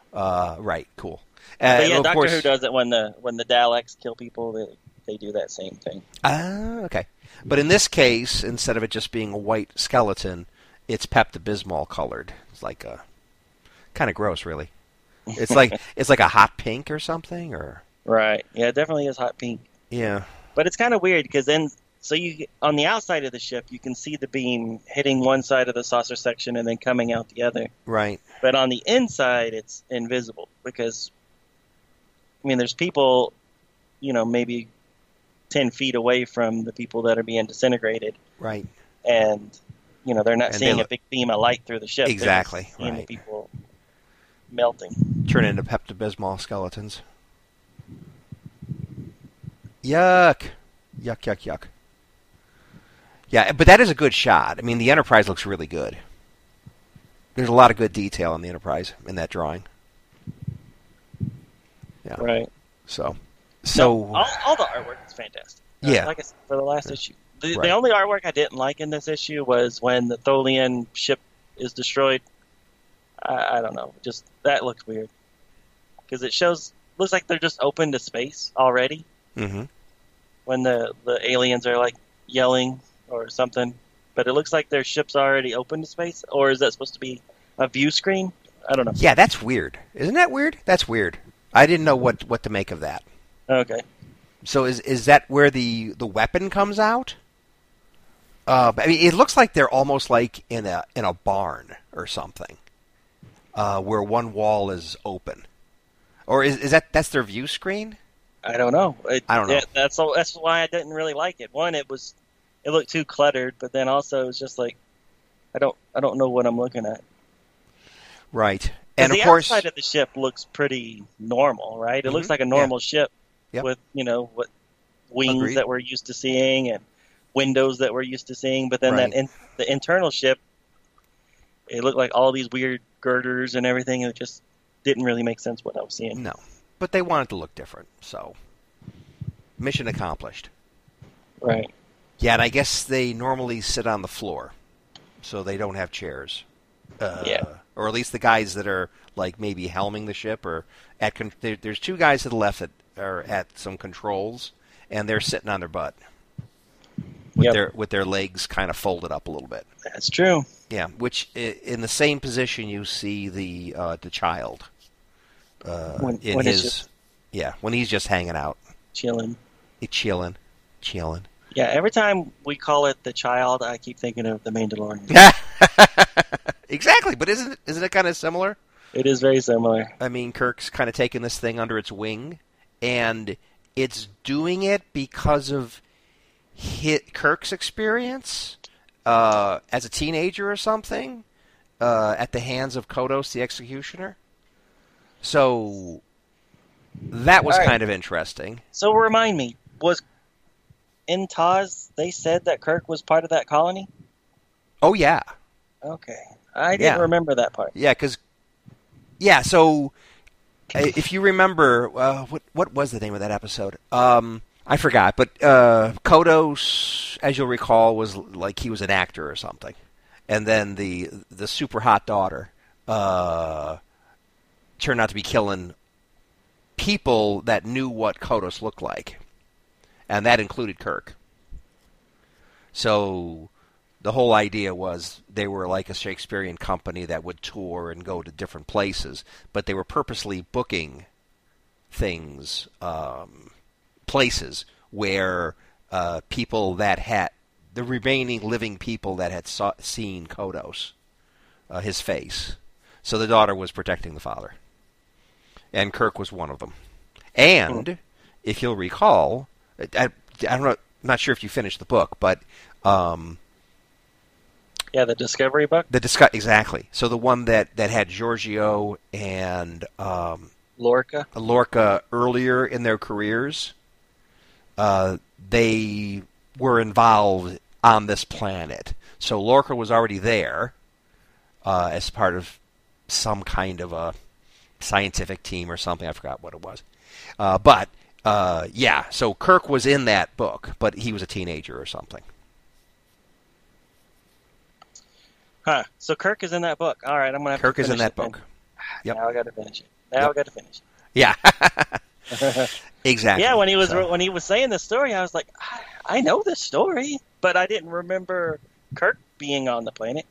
go. Right, cool. But yeah, Doctor Who does it when the Daleks kill people, they do that same thing. Ah, okay. But in this case, instead of it just being a white skeleton, it's Pepto-Bismol colored. It's like a kind of gross, really. It's like a hot pink or something, or right? Yeah, it definitely is hot pink. Yeah, but it's kind of weird because then, so you on the outside of the ship, you can see the beam hitting one side of the saucer section and then coming out the other. Right. But on the inside, it's invisible because, I mean, there's people, you know, maybe 10 feet away from the people that are being disintegrated. Right. And. You know, they're not and seeing a big beam of light through the ship. Exactly. They're seeing the people melting. Turn into Pepto-Bismol skeletons. Yuck. Yuck, yuck, yuck. Yeah, but that is a good shot. I mean, the Enterprise looks really good. There's a lot of good detail on the Enterprise in that drawing. Yeah. Right. So no, all the artwork is fantastic. Yeah. Like I said, for the last issue. The only artwork I didn't like in this issue was when the Tholian ship is destroyed. I don't know. Just that looks weird. Because it looks like they're just open to space already. Mm-hmm. When the aliens are like yelling or something. But it looks like their ship's already open to space. Or is that supposed to be a view screen? I don't know. Yeah, that's weird. Isn't that weird? That's weird. I didn't know what to make of that. Okay. So is that where the weapon comes out? I mean, it looks like they're almost like in a barn or something, where one wall is open, or is that's their view screen? I don't know. I don't know. That's why I didn't really like it. One, it looked too cluttered, but then also it was just like I don't know what I'm looking at. Right, and of course, the outside of the ship looks pretty normal, right? It looks like a normal ship with with wings that we're used to seeing and windows that we're used to seeing, but then the internal ship, it looked like all these weird girders and everything. It just didn't really make sense what I was seeing. No, but they wanted to look different, so mission accomplished. Right. Yeah, and I guess they normally sit on the floor, so they don't have chairs. Or at least the guys that are like maybe helming the ship or at there's two guys to the left that are at some controls, and they're sitting on their butt. With their legs kind of folded up a little bit. That's true. Yeah, which in the same position you see the child when he's just hanging out, chilling. Yeah, every time we call it the child, I keep thinking of the Mandalorian. Exactly, but isn't it kind of similar? It is very similar. I mean, Kirk's kind of taking this thing under its wing, and it's doing it because of Kirk's experience as a teenager or something at the hands of Kodos the Executioner. So that was kind of interesting. So remind me, was in Taz they said that Kirk was part of that colony? Oh yeah. Okay, I didn't remember that part. Yeah, so if you remember, what was the name of that episode? I forgot, but Kodos, as you'll recall, was like he was an actor or something, and then the super hot daughter turned out to be killing people that knew what Kodos looked like, and that included Kirk. So the whole idea was they were like a Shakespearean company that would tour and go to different places, but they were purposely booking things. Places where people that had the remaining living people that had seen Kodos, his face. So the daughter was protecting the father, and Kirk was one of them. And if you'll recall, I'm not sure if you finished the book, but the Discovery book. Exactly. So the one that had Giorgio and Lorca earlier in their careers. They were involved on this planet. So Lorca was already there as part of some kind of a scientific team or something. I forgot what it was. So Kirk was in that book, but he was a teenager or something. Huh. So Kirk is in that book. All right, I'm going to have Kirk to finish it. Kirk is in that book. Yep. Now I've got to finish it. Yeah. Exactly. Yeah, when he was saying the story, I was like, I know this story, but I didn't remember Kirk being on the planet.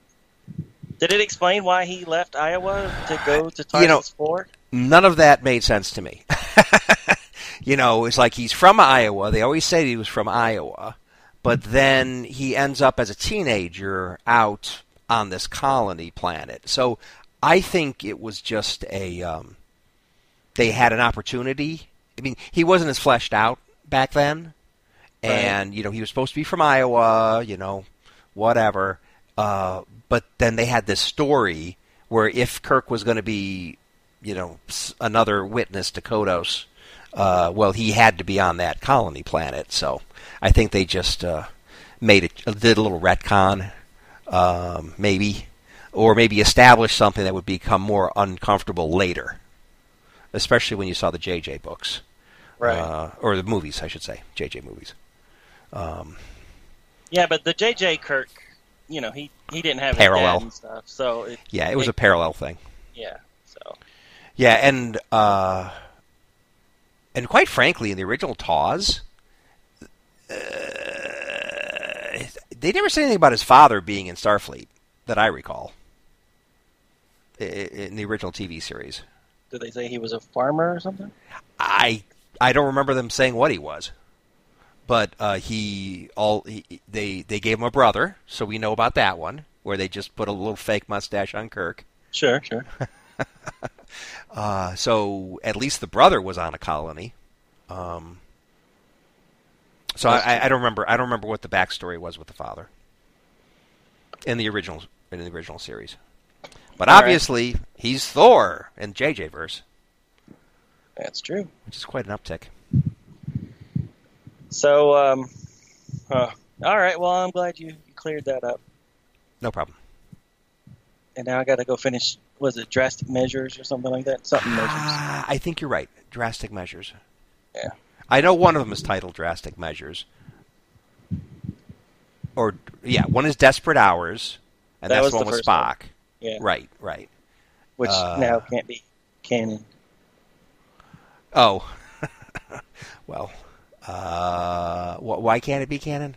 Did it explain why he left Iowa to go to Tarsus IV? None of that made sense to me. It's like he's from Iowa. They always said he was from Iowa, but then he ends up as a teenager out on this colony planet. So I think it was just they had an opportunity. I mean, he wasn't as fleshed out back then. Right. And, he was supposed to be from Iowa, whatever. But then they had this story where if Kirk was going to be, another witness to Kodos, he had to be on that colony planet. So I think they just did a little retcon, maybe, or maybe established something that would become more uncomfortable later. Especially when you saw the J.J. books. Right. Or the movies, I should say. J.J. movies. But the J.J. Kirk, he didn't have parallel and stuff. So it was a parallel thing. Yeah. So. Yeah, and quite frankly, in the original Taz, they never said anything about his father being in Starfleet, that I recall, in the original TV series. Did they say he was a farmer or something? I I don't remember them saying what he was, but they gave him a brother, so we know about that one where they just put a little fake mustache on Kirk. Sure. So at least the brother was on a colony. So I don't remember. I don't remember what the backstory was with the father in the original series. But obviously, he's Thor in JJ verse. That's true. Which is quite an uptick. So, all right. Well, I'm glad you cleared that up. No problem. And now I got to go finish. Was it Drastic Measures or something like that? Something Measures. I think you're right. Drastic Measures. Yeah. I know one of them is titled Drastic Measures. Or, yeah, one is Desperate Hours, and that's the one with Spock. One. Yeah. Right. Which now can't be canon. Oh. Well, why can't it be canon?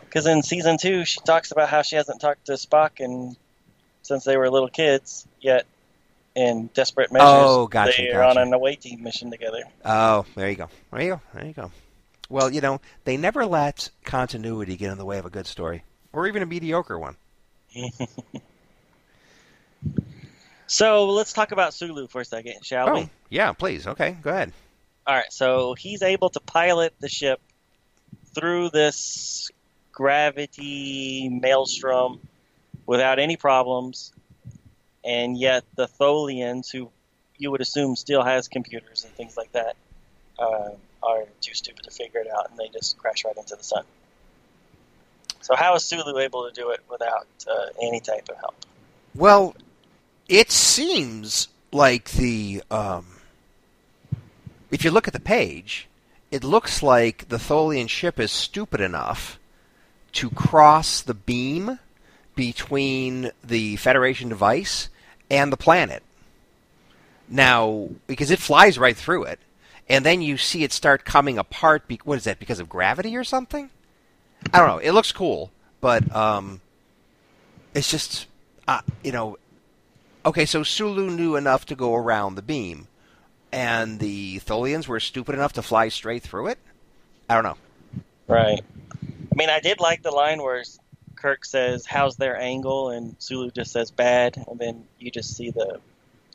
Because in Season 2, she talks about how she hasn't talked to Spock since they were little kids, yet in Desperate Measures, they are on an away team mission together. Oh, there you go. Well, they never let continuity get in the way of a good story, or even a mediocre one. So let's talk about Sulu for a second, shall we? Yeah, please. Okay, go ahead. All right, so he's able to pilot the ship through this gravity maelstrom without any problems, and yet the Tholians, who you would assume still has computers and things like that, are too stupid to figure it out, and they just crash right into the sun. So how is Sulu able to do it without any type of help? Well, it seems like if you look at the page, it looks like the Tholian ship is stupid enough to cross the beam between the Federation device and the planet. Now, because it flies right through it, and then you see it start coming apart. What is that, because of gravity or something? I don't know. It looks cool, but it's just, Okay, so Sulu knew enough to go around the beam, and the Tholians were stupid enough to fly straight through it? I don't know. Right. I mean, I did like the line where Kirk says, "How's their angle?" and Sulu just says, "Bad," and then you just see the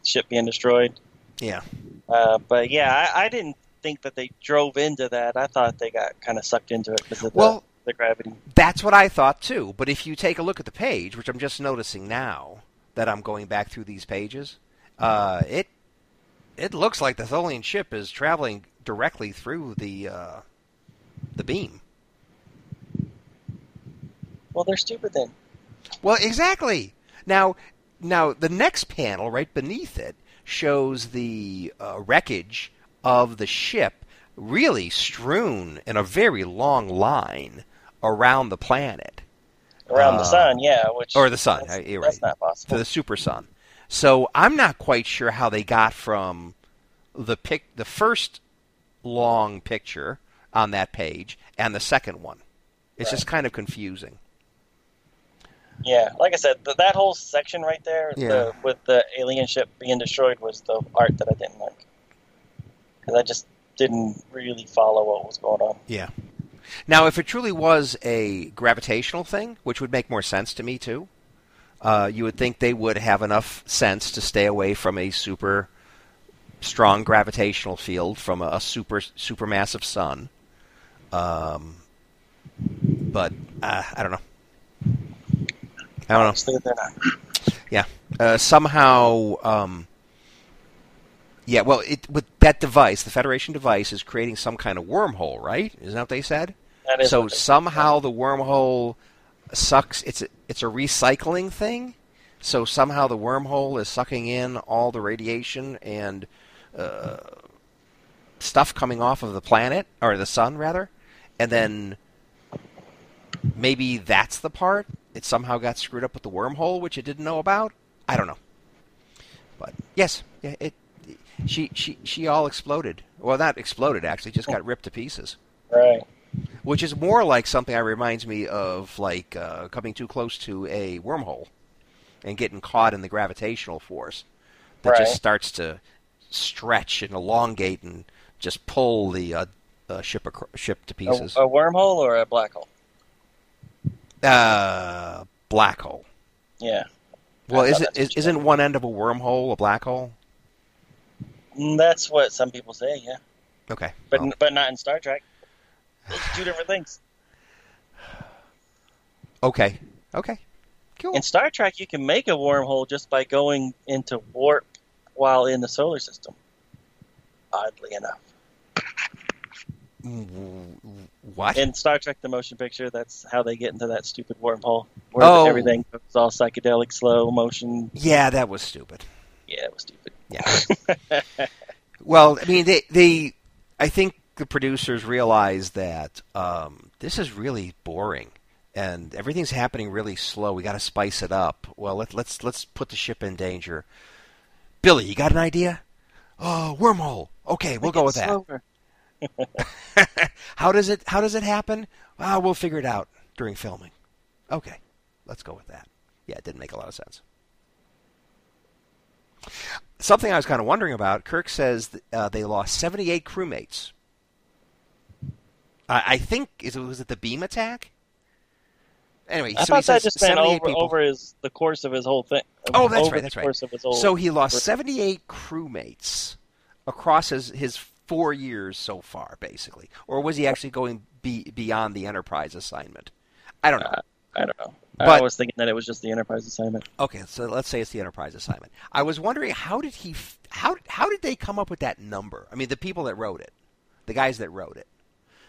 ship being destroyed. Yeah. But yeah, I didn't think that they drove into that. I thought they got kind of sucked into it because of the gravity. That's what I thought too, but if you take a look at the page, which I'm just noticing now, that I'm going back through these pages, it looks like the Tholian ship is traveling directly through the beam. Well, they're stupid then. Well, exactly. Now the next panel right beneath it shows the wreckage of the ship, really strewn in a very long line around the planet. Around the sun, yeah. Or the sun. That's not possible. The super sun. So I'm not quite sure how they got from the first long picture on that page and the second one. It's just kind of confusing. Yeah. Like I said, that whole section right there with the alien ship being destroyed was the art that I didn't like. Because I just didn't really follow what was going on. Yeah. Now, if it truly was a gravitational thing, which would make more sense to me, too, you would think they would have enough sense to stay away from a super strong gravitational field from a super massive sun. But I don't know. Honestly, they're not. Yeah. Somehow... Yeah, well, with that device, the Federation device is creating some kind of wormhole, right? Isn't that what they said? That is. So somehow the wormhole sucks. It's a recycling thing. So somehow the wormhole is sucking in all the radiation and stuff coming off of the planet, or the sun, rather. And then maybe that's the part. It somehow got screwed up with the wormhole, which it didn't know about. I don't know. But yes, it... She all exploded. Well, not exploded, actually. Just got ripped to pieces. Right. Which is more like something that reminds me of, like, coming too close to a wormhole and getting caught in the gravitational force that just starts to stretch and elongate and just pull the ship to pieces. A wormhole or a black hole? Black hole. Yeah. Well, isn't one end of a wormhole a black hole? That's what some people say, yeah. Okay. But but not in Star Trek. It's two different things. Okay. Okay. Cool. In Star Trek, you can make a wormhole just by going into warp while in the solar system. Oddly enough. What? In Star Trek the Motion Picture, that's how they get into that stupid wormhole where everything goes all psychedelic, slow motion. Yeah, that was stupid. Yeah, it was stupid. Yeah. Well, I mean, they I think the producers realized that this is really boring and everything's happening really slow. We got to spice it up. Well, let's put the ship in danger. Billy, you got an idea? Oh, wormhole. Okay, we'll go with that. Slower. How does it happen? Well, we'll figure it out during filming. Okay, let's go with that. Yeah, it didn't make a lot of sense. Something I was kind of wondering about, Kirk says they lost 78 crewmates. I think, was it the beam attack? Anyway, I thought that just went over the course of his whole thing. Oh, that's right, that's right. So he lost 78 crewmates across his 4 years so far, basically. Or was he actually going beyond the Enterprise assignment? I don't know. I don't know. But I was thinking that it was just the Enterprise assignment. Okay, so let's say it's the Enterprise assignment. I was wondering how did they come up with that number? I mean, the people that wrote it, the guys that wrote it.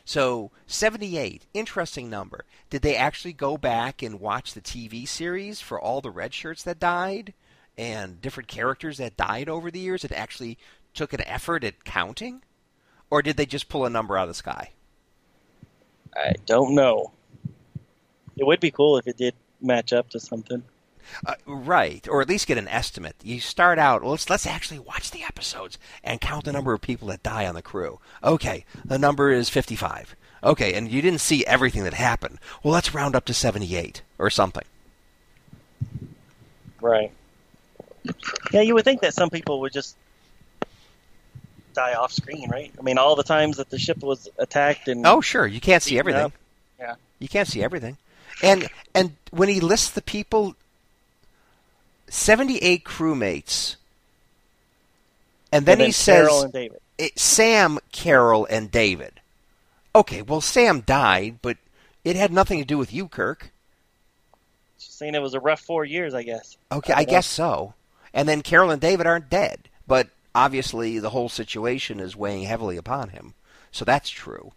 So 78, interesting number. Did they actually go back and watch the TV series for all the red shirts that died and different characters that died over the years and actually took an effort at counting? Or did they just pull a number out of the sky? I don't know. It would be cool if it did match up to something. Right, or at least get an estimate. You start out, let's actually watch the episodes and count the number of people that die on the crew. Okay, the number is 55. Okay, and you didn't see everything that happened. Well, let's round up to 78 or something. Right. Yeah, you would think that some people would just die off screen, right? I mean, all the times that the ship was attacked and oh, sure, you can't see everything. Up. Yeah, you can't see everything. And when he lists the people, 78 crewmates, and then he says Carol and David. Sam, Carol, and David. Okay, well, Sam died, but it had nothing to do with you, Kirk. Just saying it was a rough 4 years, I guess. Okay, I guess so. And then Carol and David aren't dead, but obviously, the whole situation is weighing heavily upon him. So that's true.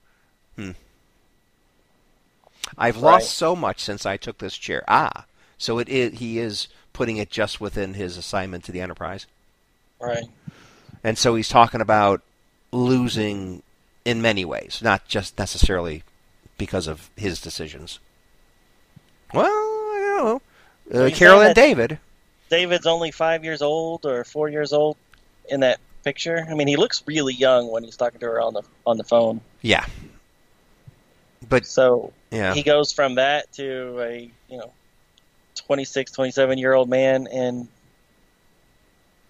I've lost so much since I took this chair. Ah, so he is putting it just within his assignment to the Enterprise. Right. And so he's talking about losing in many ways, not just necessarily because of his decisions. Well, I don't know. Carol and David. David's only 5 years old or 4 years old in that picture. I mean, he looks really young when he's talking to her on the phone. Yeah. But so yeah. He goes from that to a 26, 27-year-old man in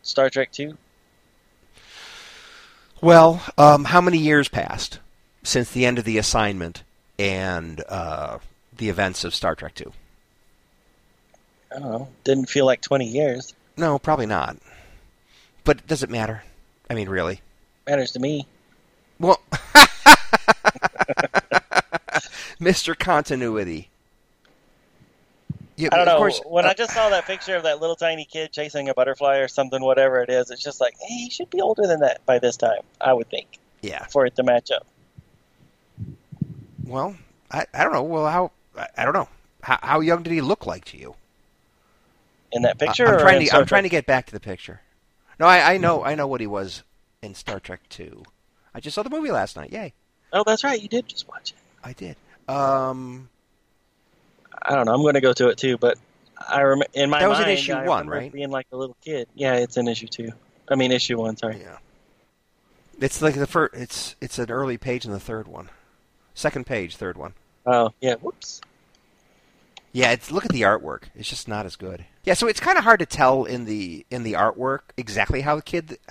Star Trek 2. Well, how many years passed since the end of the assignment and the events of Star Trek 2? I don't know. Didn't feel like 20 years. No, probably not. But does it matter? I mean, really? Matters to me. Well, Mr. Continuity. Yeah, I don't know. When I just saw that picture of that little tiny kid chasing a butterfly or something, whatever it is, it's just like, hey, he should be older than that by this time, I would think. Yeah. For it to match up. Well, I don't know. Well, I don't know. How young did he look like to you? In that picture? I'm trying to get back to the picture. No, I know what he was in Star Trek 2. I just saw the movie last night. Yay! Oh, that's right. You did just watch it. I did. I don't know. I'm going to go to it too, but I remember in my mind that was in issue 1, right? Being like a little kid. Yeah, it's in issue 2. I mean, issue 1. Sorry. Yeah. It's like the first. It's an early page in the third one. Second page, third one. Oh yeah. Whoops. Yeah, it's look at the artwork. It's just not as good. Yeah, so it's kind of hard to tell in the artwork exactly how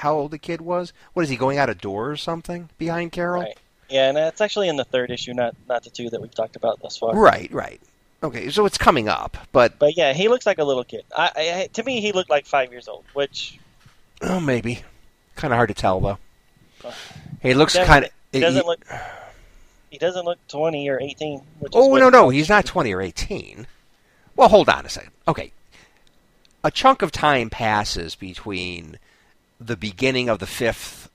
old the kid was. What is he, going out a door or something behind Carol? Right. Yeah, and it's actually in the third issue, not the two that we've talked about thus far. Right. Okay, so it's coming up, but yeah, he looks like a little kid. To me, he looked like 5 years old, which maybe kind of hard to tell though. He looks kind of He doesn't look 20 or 18. Which is no, he's not 20 or 18. Well, hold on a second. Okay. A chunk of time passes between the beginning of the fifth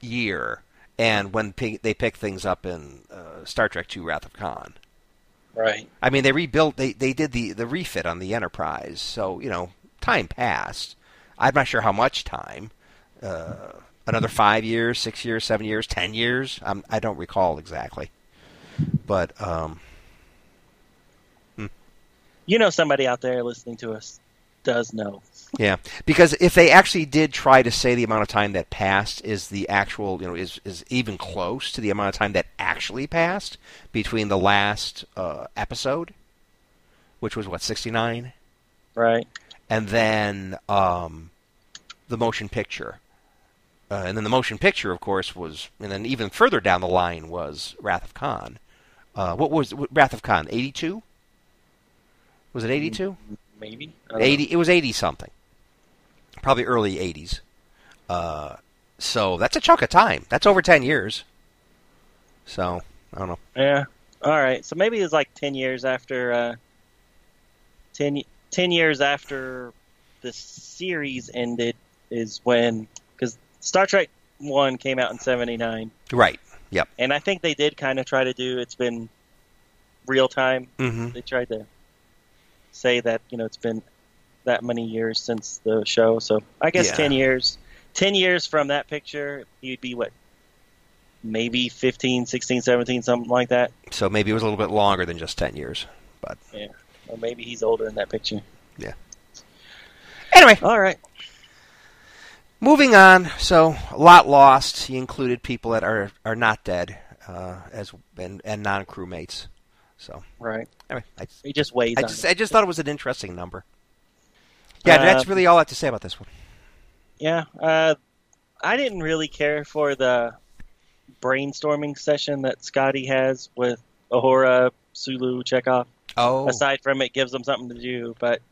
year and when they pick things up in Star Trek II Wrath of Khan. Right. I mean, they rebuilt, they did the refit on the Enterprise, so, time passed. I'm not sure how much time. Another 5 years, 6 years, 7 years, 10 years. I don't recall exactly. But, somebody out there listening to us does know. Yeah, because if they actually did try to say the amount of time that passed is the actual, is even close to the amount of time that actually passed between the last episode, which was, 69? Right. And then the motion picture. And then the motion picture, of course, was... And then even further down the line was Wrath of Khan. What was Wrath of Khan? 82? Was it 82? Maybe. 80. It was 80-something. Probably early 80s. So that's a chunk of time. That's over 10 years. So, I don't know. Yeah. All right. So maybe it's like 10 years after... 10 years after the series ended is when... Star Trek 1 came out in 1979. Right. Yep. And I think they did kind of try to do it's been real time. Mm-hmm. They tried to say that, it's been that many years since the show. So I guess 10 years. 10 years from that picture, you'd be what? Maybe 15, 16, 17, something like that. So maybe it was a little bit longer than just 10 years. But yeah. Or maybe he's older in that picture. Yeah. Anyway. All right. Moving on, so a lot lost. He included people that are not dead, and non crewmates. So right, anyway, he just weighs. I just thought it was an interesting number. Yeah, that's really all I have to say about this one. Yeah, I didn't really care for the brainstorming session that Scotty has with Uhura, Sulu, Chekhov. Oh, aside from it gives them something to do, but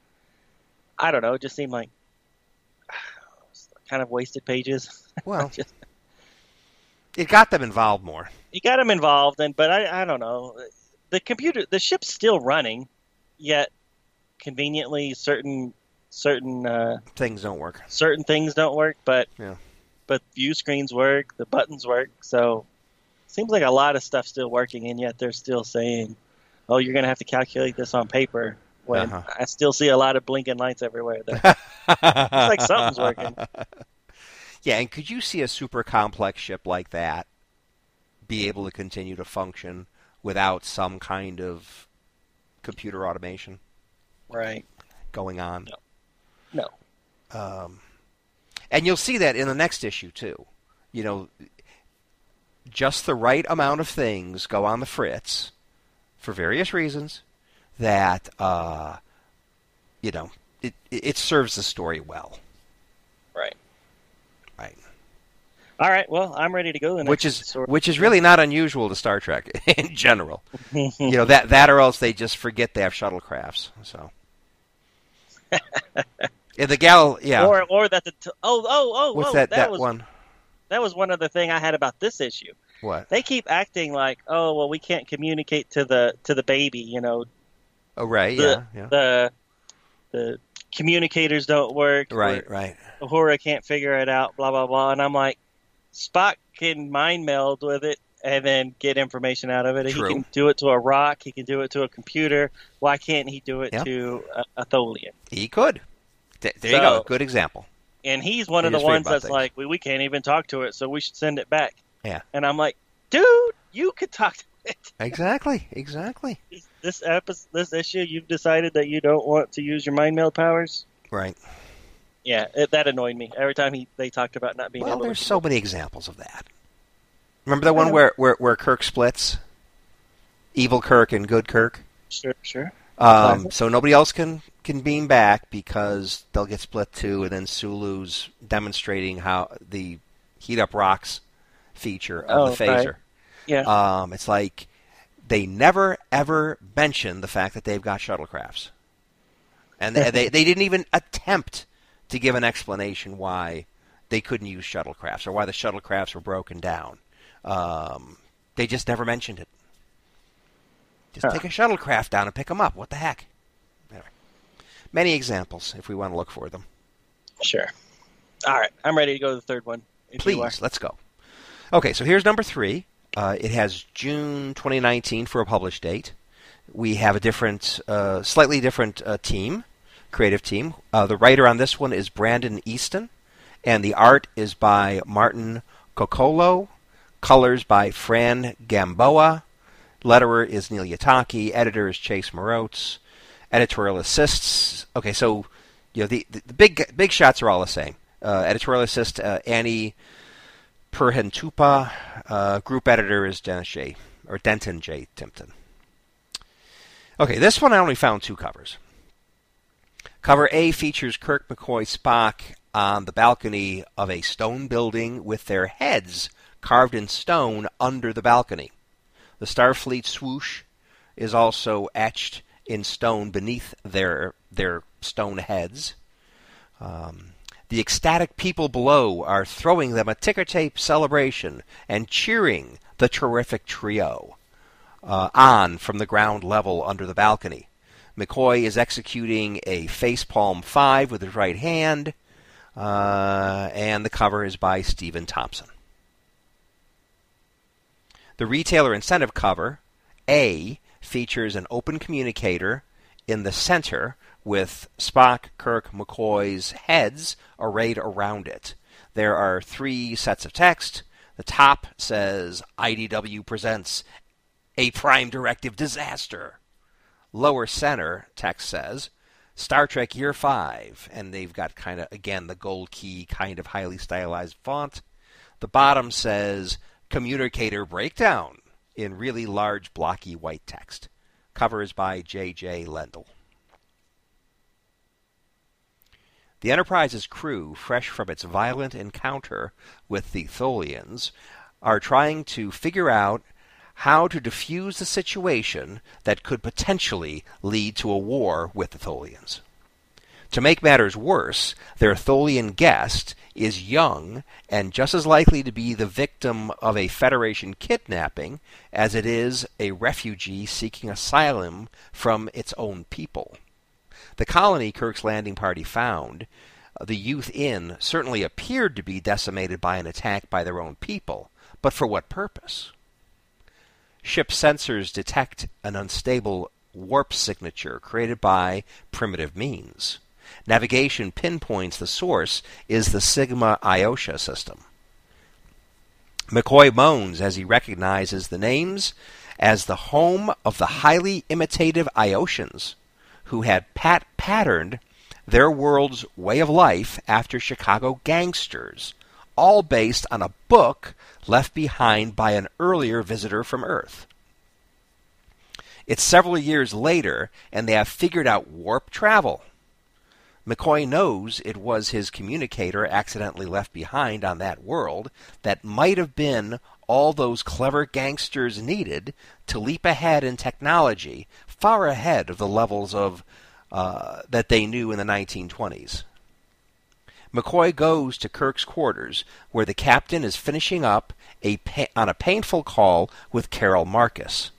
I don't know. It just seemed like. Kind of wasted pages. Well, it got them involved more. It got them involved, but I don't know. The ship's still running, yet conveniently certain things don't work. Certain things don't work, but view screens work, the buttons work. So it seems like a lot of stuff still working, and yet they're still saying, "Oh, you're going to have to calculate this on paper." When I still see a lot of blinking lights everywhere. It's like something's working. Yeah, and could you see a super complex ship like that be able to continue to function without some kind of computer automation? Right. Going on? No. And you'll see that in the next issue, too. Just the right amount of things go on the fritz for various reasons. That, it serves the story well. Right. All right, well, I'm ready to go. Which is really not unusual to Star Trek in general. That or else they just forget they have shuttlecrafts, so. In the gal, yeah. Or that the, what's that was one? That was one other thing I had about this issue. What? They keep acting like, oh, well, we can't communicate to the baby, Oh, right, yeah. The communicators don't work. Right. Uhura can't figure it out, blah, blah, blah. And I'm like, Spock can mind meld with it and then get information out of it. True. He can do it to a rock. He can do it to a computer. Why can't he do it to a Tholian? He could. There you go. Good example. And he's one of the ones that's like, we can't even talk to it, so we should send it back. Yeah. And I'm like, dude, you could talk to it. Exactly. This issue, you've decided that you don't want to use your mind meld powers? Right. Yeah, that annoyed me. Every time they talked about not being able to... Well, there's so many examples of that. Remember that one where Kirk splits? Evil Kirk and good Kirk? Sure. So nobody else can beam back because they'll get split too, and then Sulu's demonstrating how the heat up rocks feature of the phaser. Right. Yeah. It's like they never ever mention the fact that they've got shuttlecrafts, and they didn't even attempt to give an explanation why they couldn't use shuttlecrafts or why the shuttlecrafts were broken down. They just never mentioned it. Just take a shuttlecraft down and pick them up. What the heck? Anyway, many examples if we want to look for them. Sure. All right. I'm ready to go to the third one. Please, let's go. Okay, so here's number 3. It has June 2019 for a published date. We have a different, slightly different team, creative team. The writer on this one is Brandon Easton, and the art is by Martin Coccolo, colors by Fran Gamboa, letterer is Neil Uyetake, editor is Chase Morotes, editorial assists. Okay, so you know the big shots are all the same. Editorial assist Anni Perheentupa, group editor is Denton J. Tipton. Okay, this one I only found 2 covers. Cover A features Kirk, McCoy, Spock on the balcony of a stone building with their heads carved in stone under the balcony. The Starfleet swoosh is also etched in stone beneath their stone heads. The ecstatic people below are throwing them a ticker tape celebration and cheering the terrific trio on from the ground level under the balcony. McCoy is executing a facepalm 5 with his right hand, and the cover is by Stephen Thompson. The retailer incentive cover, A, features an open communicator in the center with Spock, Kirk, McCoy's heads arrayed around it. There are 3 sets of text. The top says, IDW presents a Prime Directive disaster. Lower center text says, Star Trek Year 5. And they've got kind of, again, the gold key kind of highly stylized font. The bottom says, communicator breakdown in really large blocky white text. Cover is by J.J. Lendl. The Enterprise's crew, fresh from its violent encounter with the Tholians, are trying to figure out how to defuse the situation that could potentially lead to a war with the Tholians. To make matters worse, their Tholian guest is young and just as likely to be the victim of a Federation kidnapping as it is a refugee seeking asylum from its own people. The colony Kirk's landing party found, the youth in, certainly appeared to be decimated by an attack by their own people, but for what purpose? Ship sensors detect an unstable warp signature created by primitive means. Navigation pinpoints the source is the Sigma Iosha system. McCoy moans as he recognizes the names as the home of the highly imitative Iotians who had patterned their world's way of life after Chicago gangsters, all based on a book left behind by an earlier visitor from Earth. It's several years later, and they have figured out warp travel. McCoy knows it was his communicator accidentally left behind on that world that might have been all those clever gangsters needed to leap ahead in technology, far ahead of the levels of that they knew in the 1920s. McCoy goes to Kirk's quarters, where the captain is finishing up on a painful call with Carol Marcus.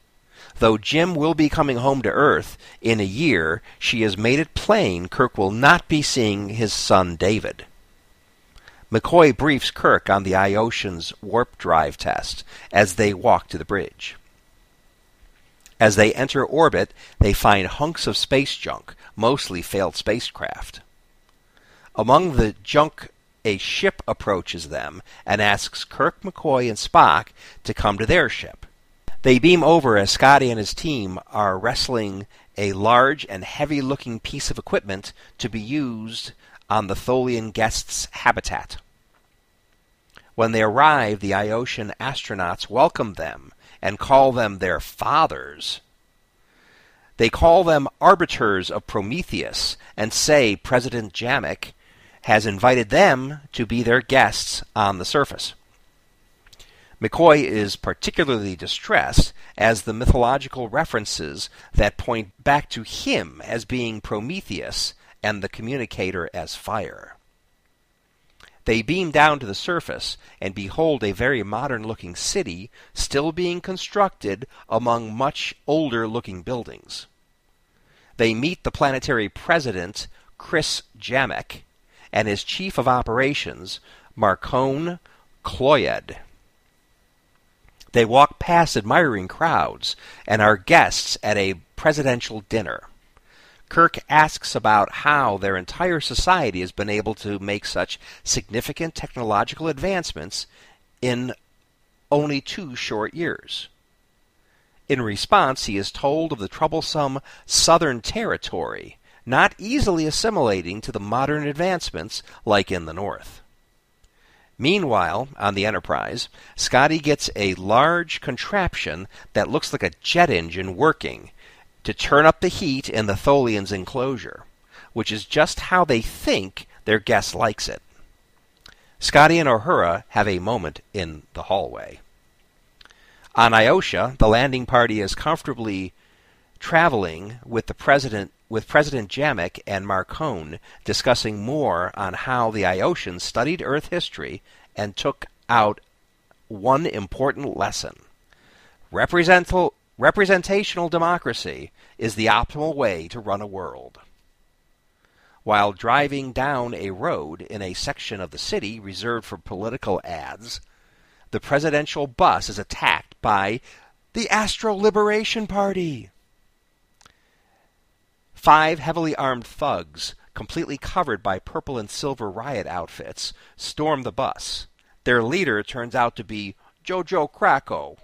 Though Jim will be coming home to Earth in a year, she has made it plain Kirk will not be seeing his son David. McCoy briefs Kirk on the Iotians' warp drive test as they walk to the bridge. As they enter orbit, they find hunks of space junk, mostly failed spacecraft. Among the junk, a ship approaches them and asks Kirk, McCoy, and Spock to come to their ship. They beam over as Scotty and his team are wrestling a large and heavy-looking piece of equipment to be used on the Tholian guest's habitat. When they arrive, the Iotian astronauts welcome them and call them their fathers. They call them arbiters of Prometheus and say President Jamek has invited them to be their guests on the surface. McCoy is particularly distressed as the mythological references that point back to him as being Prometheus and the communicator as fire. They beam down to the surface and behold a very modern-looking city still being constructed among much older-looking buildings. They meet the planetary president, Chris Jamek, and his chief of operations, Marcone Cloyed. They walk past admiring crowds and are guests at a presidential dinner. Kirk asks about how their entire society has been able to make such significant technological advancements in only 2 short years. In response, he is told of the troublesome Southern Territory, not easily assimilating to the modern advancements like in the North. Meanwhile, on the Enterprise, Scotty gets a large contraption that looks like a jet engine working to turn up the heat in the Tholian's enclosure, which is just how they think their guest likes it. Scotty and Uhura have a moment in the hallway. On Iosha, the landing party is comfortably traveling with President Jamek and Marcone, discussing more on how the Iotians studied Earth history and took out one important lesson. Representational democracy is the optimal way to run a world. While driving down a road in a section of the city reserved for political ads, the presidential bus is attacked by the Astro Liberation Party. 5 heavily armed thugs, completely covered by purple and silver riot outfits, storm the bus. Their leader turns out to be Jojo Krakow,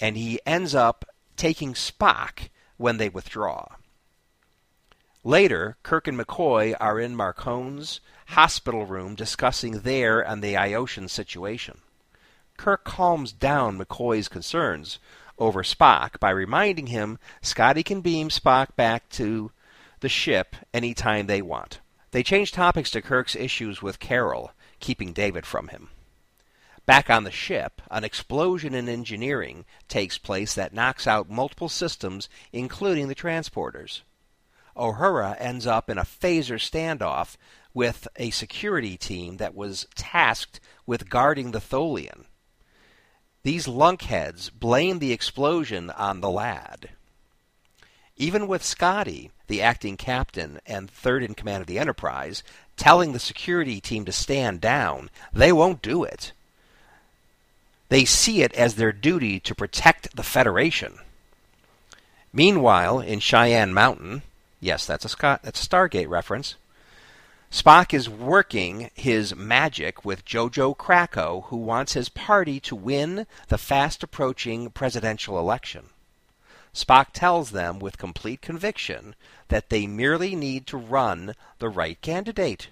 and he ends up taking Spock when they withdraw. Later, Kirk and McCoy are in Marcone's hospital room discussing their and the Iotian situation. Kirk calms down McCoy's concerns over Spock by reminding him Scotty can beam Spock back to the ship anytime they want. They change topics to Kirk's issues with Carol, keeping David from him. Back on the ship, an explosion in engineering takes place that knocks out multiple systems, including the transporters. Uhura ends up in a phaser standoff with a security team that was tasked with guarding the Tholian. These lunkheads blame the explosion on the lad. Even with Scotty, the acting captain and third in command of the Enterprise, telling the security team to stand down, they won't do it. They see it as their duty to protect the Federation. Meanwhile, in Cheyenne Mountain, yes, that's a Stargate reference, Spock is working his magic with Jojo Krakow, who wants his party to win the fast-approaching presidential election. Spock tells them with complete conviction that they merely need to run the right candidate.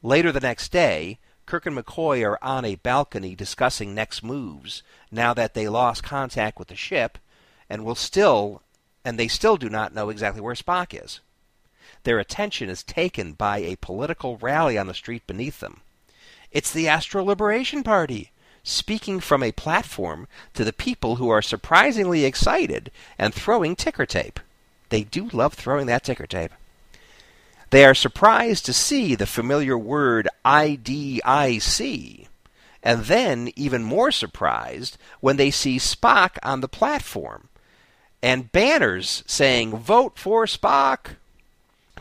Later the next day, Kirk and McCoy are on a balcony discussing next moves now that they lost contact with the ship and they still do not know exactly where Spock is. Their attention is taken by a political rally on the street beneath them. It's the Astro Liberation Party, speaking from a platform to the people who are surprisingly excited and throwing ticker tape. They do love throwing that ticker tape. They are surprised to see the familiar word IDIC, and then even more surprised when they see Spock on the platform, and banners saying, "Vote for Spock!"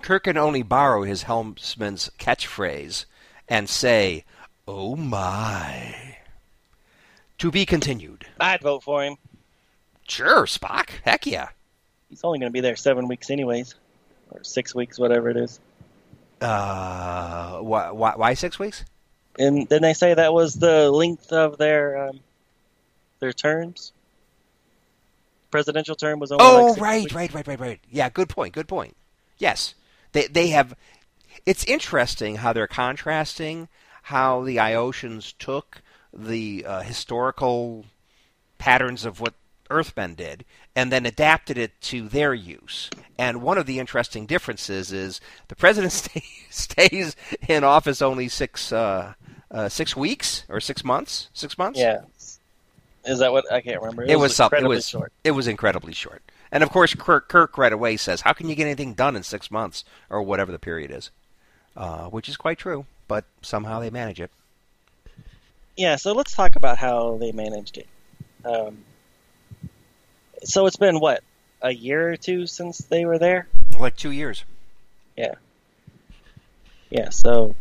Kirk can only borrow his helmsman's catchphrase and say, "Oh my." To be continued. I'd vote for him. Sure, Spock. Heck yeah. He's only going to be there 7 weeks anyways. Or 6 weeks, whatever it is. Why 6 weeks? And then they say that was the length of their terms. Presidential term was only. Oh, like 6 weeks. Right. Yeah, good point. Yes, they have. It's interesting how they're contrasting how the Iotians took the historical patterns of what Earthmen did, and then adapted it to their use. And one of the interesting differences is the president stays in office only 6 weeks or 6 months. 6 months. Yeah. Is that what? I can't remember. It was short. It was incredibly short. And of course, Kirk right away says, "How can you get anything done in 6 months or whatever the period is?" Which is quite true, but somehow they manage it. Yeah. So let's talk about how they managed it. So it's been, what, a year or two since they were there? Like 2 years. Yeah. Yeah, so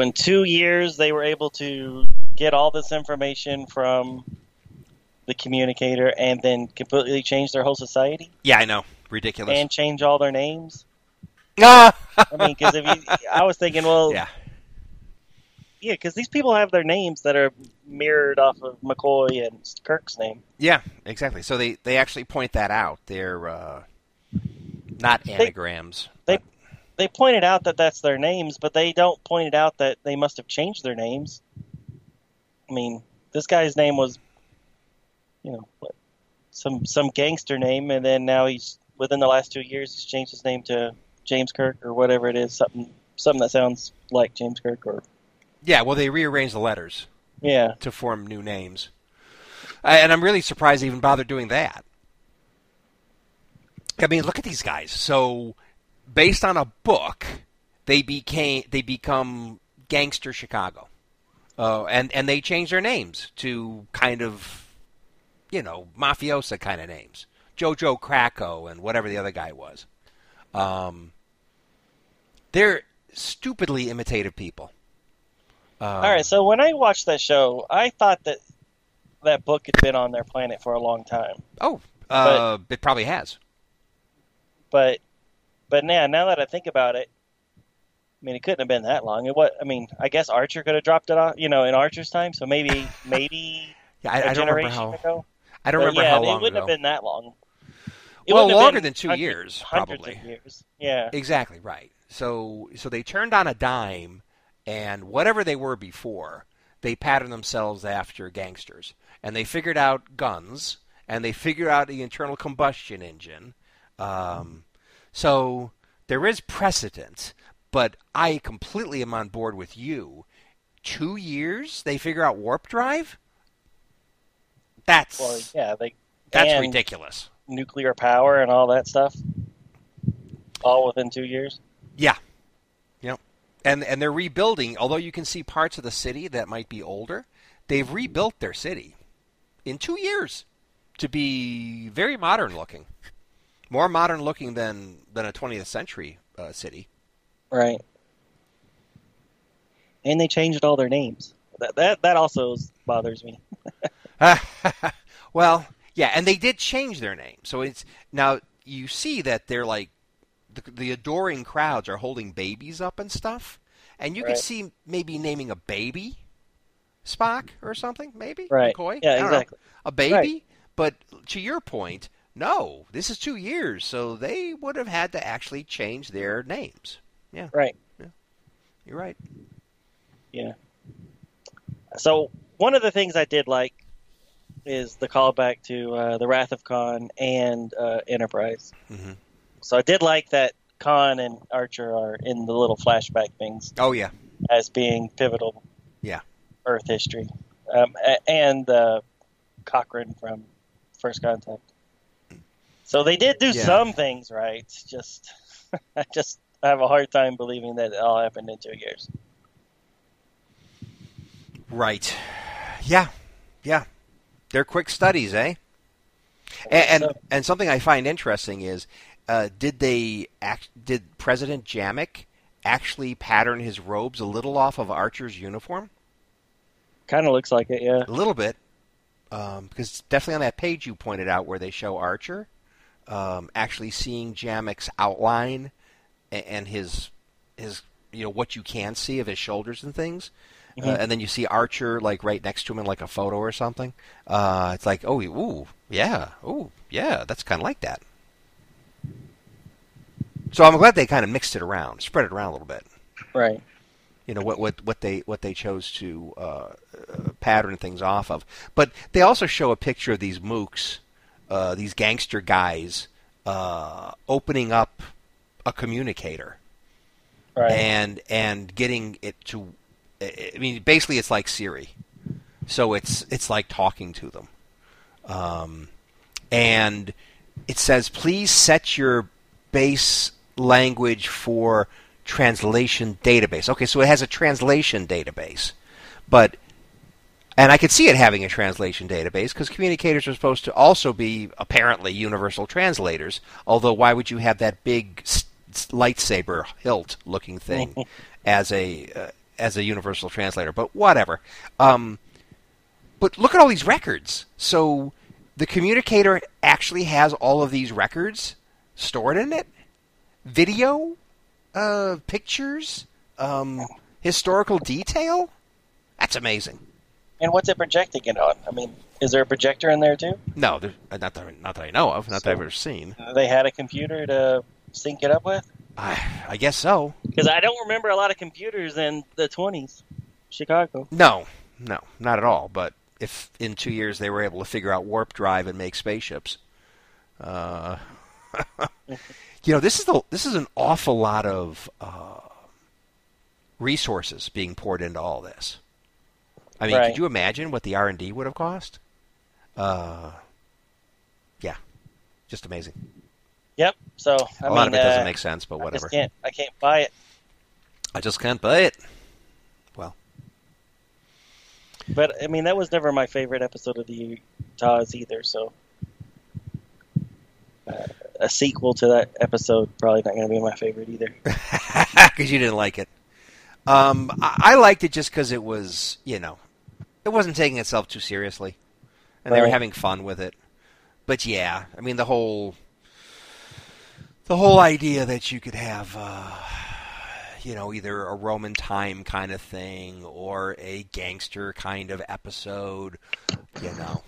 in 2 years, they were able to get all this information from the communicator and then completely change their whole society? Yeah, I know. Ridiculous. And change all their names? Ah! I mean, because I was thinking, well... Yeah. Yeah, because these people have their names that are mirrored off of McCoy and Kirk's name. Yeah, exactly. So they actually point that out. They're not anagrams. They pointed out that that's their names, but they don't point it out that they must have changed their names. I mean, this guy's name was, some gangster name, and then now he's, within the last 2 years, he's changed his name to James Kirk or whatever it is, something that sounds like James Kirk or... Yeah, well, they rearranged the letters. Yeah. To form new names. And I'm really surprised they even bothered doing that. I mean, look at these guys. So, based on a book, they become Gangster Chicago. And they change their names to kind of, mafiosa kind of names. Jojo Krakow and whatever the other guy was. They're stupidly imitative people. All right, so when I watched that show, I thought that book had been on their planet for a long time. Oh, but it probably has. But now that I think about it, I mean, it couldn't have been that long. I guess Archer could have dropped it off, in Archer's time. So maybe yeah, I don't remember how. Ago. I don't remember how long. Yeah, it wouldn't have been that long. Well, longer than 2 years, probably. Hundreds of years. Yeah, exactly right. So they turned on a dime. And whatever they were before, they patterned themselves after gangsters. And they figured out guns, and they figured out the internal combustion engine. So there is precedent, but I completely am on board with you. 2 years, they figure out warp drive? That's ridiculous. Nuclear power and all that stuff? All within 2 years? Yeah. And they're rebuilding, although you can see parts of the city that might be older, they've rebuilt their city in 2 years to be very modern looking. More modern looking than a 20th century city. Right. And they changed all their names. That also bothers me. Well, yeah, and they did change their name. So it's now you see that they're like, the adoring crowds are holding babies up and stuff. And you could see maybe naming a baby Spock or something, maybe? Right. McCoy? Yeah, exactly. A baby? Right. But to your point, no, this is 2 years, so they would have had to actually change their names. Yeah. Right. Yeah. You're right. Yeah. So one of the things I did like is the callback to The Wrath of Khan and Enterprise. Mm-hmm. So I did like that Khan and Archer are in the little flashback things. Oh, yeah. As being pivotal Earth history. And Cochrane from First Contact. So they did do some things right. Just I have a hard time believing that it all happened in 2 years. Right. Yeah. Yeah. They're quick studies, eh? And something I find interesting is... Did President Jamek actually pattern his robes a little off of Archer's uniform? Kind of looks like it, yeah. A little bit. Because definitely on that page you pointed out where they show Archer, actually seeing Jamek's outline and his what you can see of his shoulders and things. Mm-hmm. And then you see Archer like right next to him in like a photo or something. It's like, that's kind of like that. So I'm glad they kind of mixed it around, spread it around a little bit. Right. you know, what they chose to pattern things off of. But they also show a picture of these mooks, these gangster guys, opening up a communicator, right, and getting it to. I mean, basically, it's like Siri, so it's like talking to them, and it says, "Please set your base language for translation database." Okay, so it has a translation database, but and I could see it having a translation database because communicators are supposed to also be apparently universal translators. Although, why would you have that big lightsaber hilt-looking thing as a universal translator, but whatever. But look at all these records. So the communicator actually has all of these records stored in it. Video, pictures, historical detail. That's amazing. And what's it projecting it on? I mean, is there a projector in there too? No, not that I know of, not that I've ever seen. They had a computer to sync it up with? I guess so. Because I don't remember a lot of computers in the 20s, Chicago. No, not at all. But if in 2 years they were able to figure out warp drive and make spaceships, you know, this is an awful lot of resources being poured into all this. I mean, Could you imagine what the R&D would have cost? Yeah, just amazing. Yep. So a lot of it doesn't make sense, but whatever. I can't buy it. I just can't buy it. Well, but I mean, that was never my favorite episode of the Utahs either. So a sequel to that episode probably not going to be my favorite either. Because you didn't like it. I liked it just because it was, you know, it wasn't taking itself too seriously, and they were having fun with it. But yeah, I mean, the whole idea that you could have, you know, either a Roman time kind of thing or a gangster kind of episode, you know.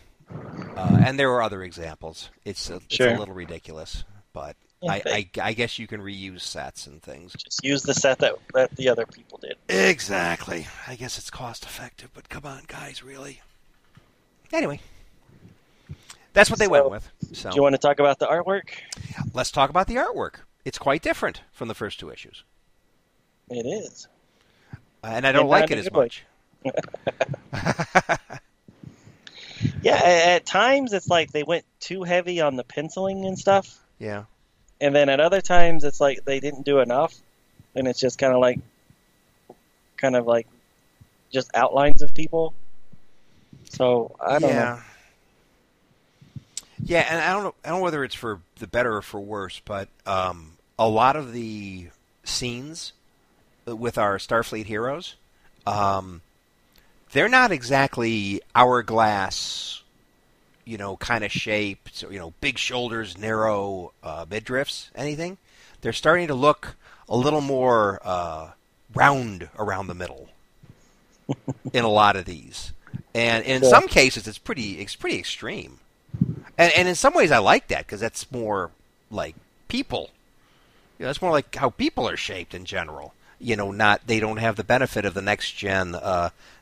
And there were other examples. It's a little ridiculous, but yeah, I guess you can reuse sets and things. Just use the set that the other people did. Exactly. I guess it's cost effective, but come on, guys, really? Anyway. That's what they went with. So, do you want to talk about the artwork? Let's talk about the artwork. It's quite different from the first two issues. It is. And I don't like it as much. Yeah, at times it's like they went too heavy on the penciling and stuff. Yeah. And then at other times it's like they didn't do enough. And it's just kind of like just outlines of people. So I don't know. Yeah, and I don't know whether it's for the better or for worse, but a lot of the scenes with our Starfleet heroes, they're not exactly hourglass, you know, kind of shaped, you know, big shoulders, narrow midriffs, anything. They're starting to look a little more round around the middle in a lot of these, and in some cases, it's pretty extreme. And in some ways, I like that because that's more like people. You know, that's more like how people are shaped in general. You know, they don't have the benefit of the next gen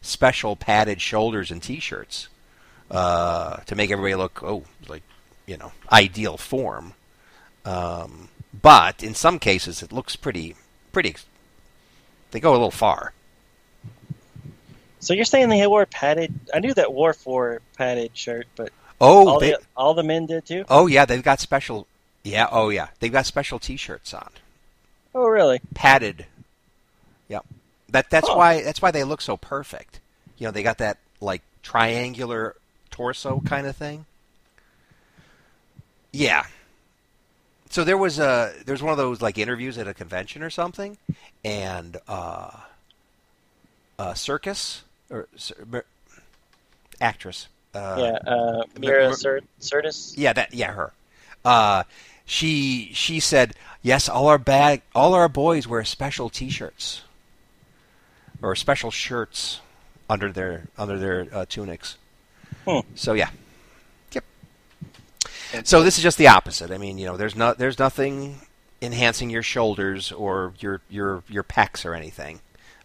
special padded shoulders and T-shirts to make everybody look like, you know, ideal form. But in some cases, it looks pretty. They go a little far. So you're saying they wore padded? I knew that Worf wore padded shirt, but. Oh, all the men did too? Oh, yeah, they've got special... Yeah, oh, yeah. They've got special T-shirts on. Oh, really? Padded. Yeah. That's why they look so perfect. You know, they got that, like, triangular torso kind of thing. Yeah. So there's one of those, like, interviews at a convention or something, and a circus... or actress... Mira Sirtis. Yeah, her. She said, "Yes, all our boys wear special T-shirts or special shirts under their tunics." Hmm. So yeah, yep. So this is just the opposite. I mean, you know, there's nothing enhancing your shoulders or your pecs or anything.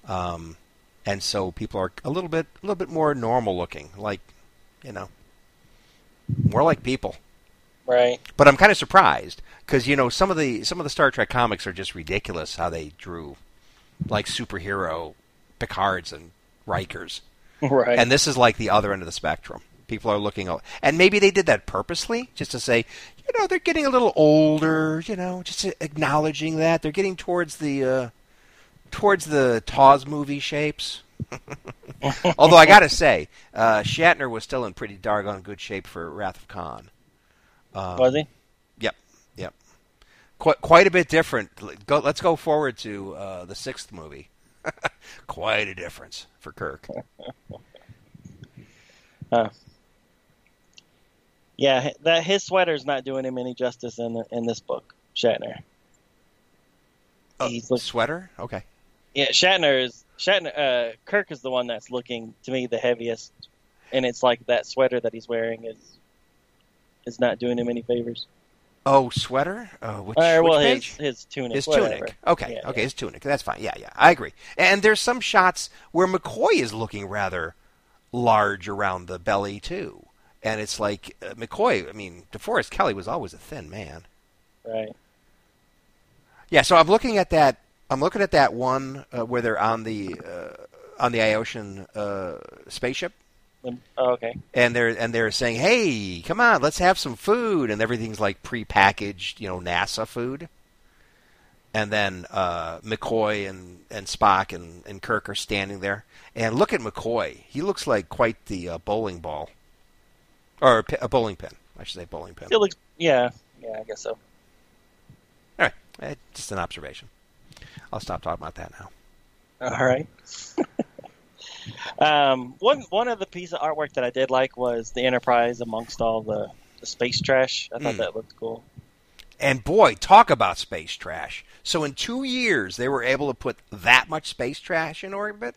And so people are a little bit more normal looking, like, you know, more like people. Right. But I'm kind of surprised because, you know, some of the Star Trek comics are just ridiculous how they drew, like, superhero Picards and Rikers. Right. And this is like the other end of the spectrum. People are looking, and maybe they did that purposely, just to say, you know, they're getting a little older, you know, just acknowledging that they're getting towards the Taw's movie shapes. Although I gotta say, Shatner was still in pretty doggone good shape for Wrath of Khan. Was he? Yep. Quite a bit different. Let's go forward to the sixth movie. Quite a difference for Kirk. Yeah, that his sweater's not doing him any justice in this book, Shatner. Oh, sweater? Okay. Yeah, Shatner. Kirk is the one that's looking, to me, the heaviest, and it's like that sweater that he's wearing is not doing him any favors. Oh, sweater? Which page? His tunic. His tunic. Okay, yeah. His tunic. That's fine. Yeah, I agree. And there's some shots where McCoy is looking rather large around the belly, too. And it's like, McCoy, I mean, DeForest Kelley was always a thin man. Right. Yeah, so I'm looking at that one where they're on the Iotian spaceship. Oh, okay. And they're saying, "Hey, come on, let's have some food," and everything's like prepackaged, you know, NASA food. And then McCoy and Spock and Kirk are standing there. And look at McCoy; he looks like quite the bowling ball, or a bowling pin. I should say bowling pin. It looks, yeah, I guess so. All right, just an observation. I'll stop talking about that now. All right. One of the pieces of artwork that I did like was the Enterprise amongst all the space trash. I thought that looked cool. And boy, talk about space trash. So in 2 years, they were able to put that much space trash in orbit?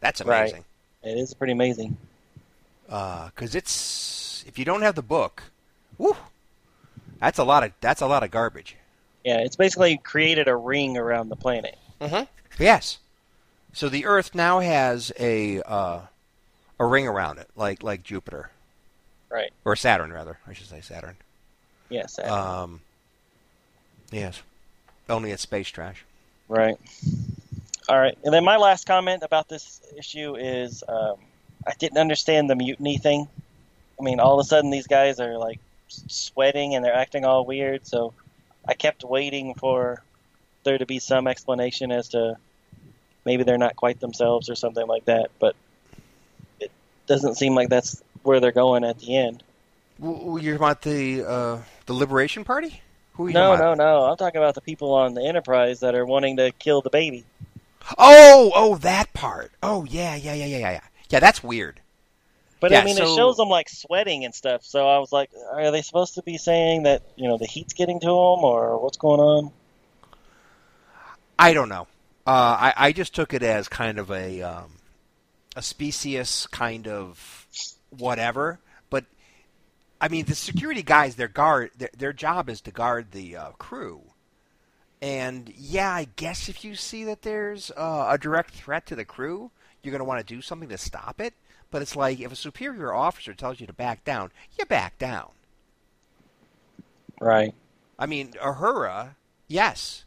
That's amazing. Right. It is pretty amazing. Because if you don't have the book, whew, that's a lot of garbage. Yeah, it's basically created a ring around the planet. Mm-hmm. Yes. So the Earth now has a ring around it, like Jupiter, right? Or Saturn, rather. I should say Saturn. Yeah, Saturn. Yes. Only it's space trash. Right. All right. And then my last comment about this issue is I didn't understand the mutiny thing. I mean, all of a sudden these guys are like sweating and they're acting all weird. So I kept waiting for there to be some explanation as to. Maybe they're not quite themselves or something like that, but it doesn't seem like that's where they're going at the end. You're about the Liberation Party? Who are you talking about? No. I'm talking about the people on the Enterprise that are wanting to kill the baby. Oh, that part. Oh, yeah. Yeah, that's weird. But, yeah, I mean, it shows them, like, sweating and stuff, so I was like, are they supposed to be saying that, you know, the heat's getting to them or what's going on? I don't know. I just took it as kind of a specious kind of whatever. But I mean, the security guys, their job is to guard the crew. And yeah, I guess if you see that there's a direct threat to the crew, you're going to want to do something to stop it. But it's like if a superior officer tells you to back down, you back down. Right. I mean, Uhura, yes.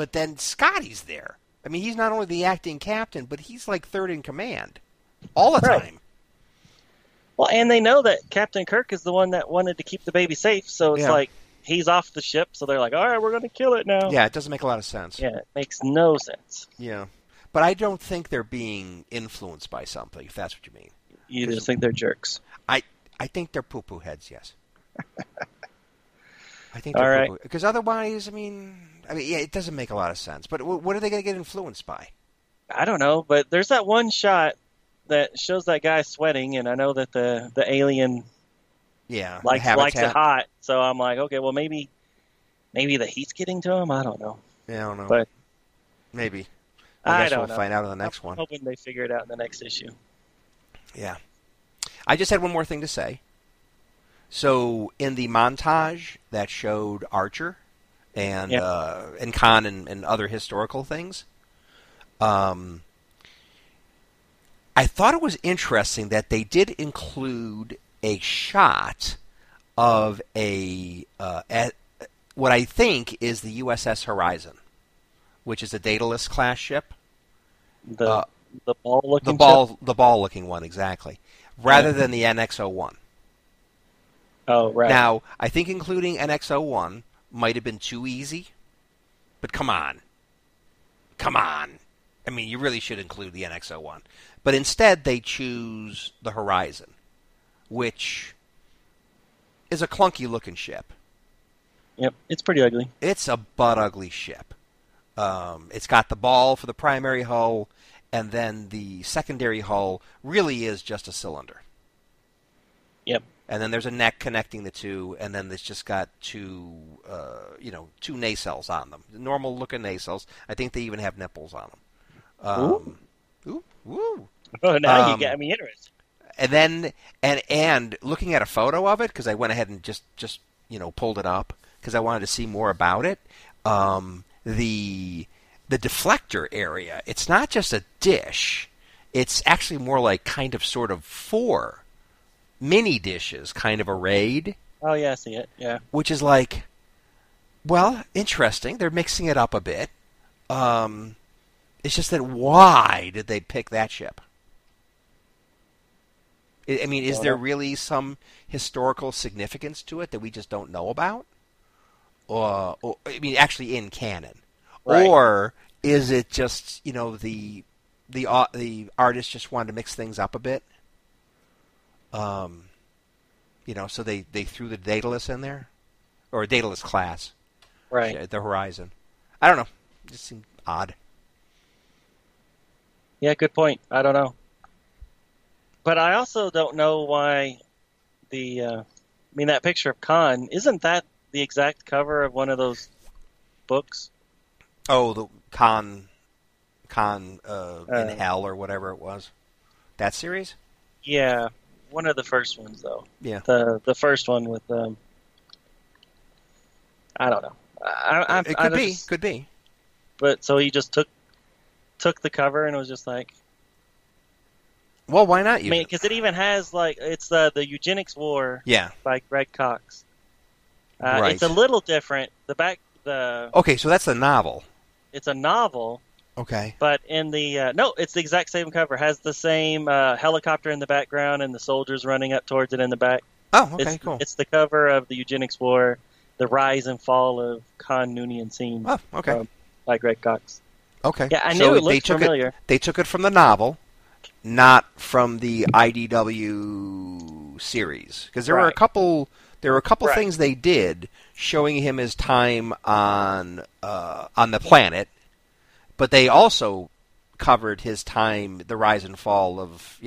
But then Scotty's there. I mean, he's not only the acting captain, but he's like third in command all the time. Well, and they know that Captain Kirk is the one that wanted to keep the baby safe, so it's like he's off the ship, so they're like, all right, we're going to kill it now. Yeah, it doesn't make a lot of sense. Yeah, it makes no sense. Yeah, but I don't think they're being influenced by something, if that's what you mean. You just think they're jerks. I think they're poo-poo heads, yes. I think they're poo-poo. Because otherwise, I mean, yeah, it doesn't make a lot of sense. But what are they going to get influenced by? I don't know, but there's that one shot that shows that guy sweating, and I know that the alien likes it hot. So I'm like, okay, well, maybe the heat's getting to him? I don't know. Yeah, I don't know. But maybe. I guess we'll find out in the next one. I'm hoping they figure it out in the next issue. Yeah. I just had one more thing to say. So in the montage that showed Archer and Khan and other historical things. I thought it was interesting that they did include a shot of what I think is the USS Horizon, which is a Daedalus class ship. The ball-looking ship? The ball-looking one, exactly. Rather than the NX-01. Oh, right. Now, I think including NX-01 might have been too easy, but come on. Come on. I mean, you really should include the NX-01. But instead, they choose the Horizon, which is a clunky-looking ship. Yep, it's pretty ugly. It's a butt-ugly ship. It's got the ball for the primary hull, and then the secondary hull really is just a cylinder. Yep. And then there's a neck connecting the two, and then it's just got two nacelles on them. Normal-looking nacelles. I think they even have nipples on them. Ooh. Oh, now you got me interested. And then, and looking at a photo of it, because I went ahead and just pulled it up, because I wanted to see more about it, the deflector area, it's not just a dish. It's actually more like kind of sort of four mini dishes kind of arrayed. Oh, yeah, I see it, yeah. Which is like, well, interesting. They're mixing it up a bit. It's just that why did they pick that ship? I mean, is there really some historical significance to it that we just don't know about? Actually in canon. Right. Or is it just, the artist just wanted to mix things up a bit? So they threw the Daedalus in there? Or Daedalus class. Right. The Horizon. I don't know. It just seemed odd. Yeah, good point. I don't know. But I also don't know why that picture of Khan, isn't that the exact cover of one of those books? Oh, the Khan in Hell or whatever it was. That series? Yeah, one of the first ones, though. Yeah. The first one with, I don't know. Could be. But so he just took the cover and it was just like... Well, why not? I mean, because it even has, like, it's the Eugenics War by Greg Cox. Right. It's a little different. Okay, so that's the novel. It's a novel. Okay. But in the... no, it's the exact same cover. It has the same helicopter in the background and the soldiers running up towards it in the back. Oh, okay, cool. It's the cover of the Eugenics War, The Rise and Fall of Khan Noonien Singh. Oh, okay. By Greg Cox. Okay. Yeah, I knew it looked familiar. They took it from the novel, not from the IDW series, because there were a couple things they did showing him his time on the planet, but they also covered his time, the rise and fall of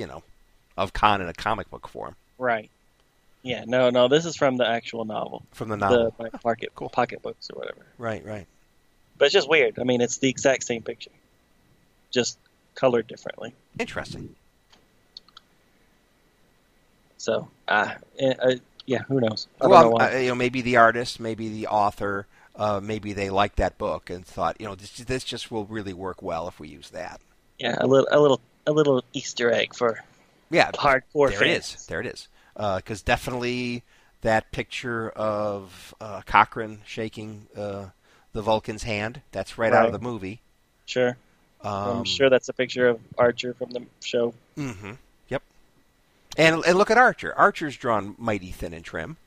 Khan in a comic book form. Right. Yeah. No. This is from the actual novel. From the novel, pocket books or whatever. Right. But it's just weird. I mean, it's the exact same picture, just colored differently. Interesting. So, yeah, who knows? I don't know why. Maybe the artist, maybe the author, maybe they liked that book and thought, this just will really work well if we use that. Yeah, a little Easter egg for hardcore fans. There it is. Because definitely that picture of Cochrane shaking. The Vulcan's hand. That's right out of the movie. Sure. I'm sure that's a picture of Archer from the show. Mm-hmm. Yep. And look at Archer. Archer's drawn mighty thin and trim.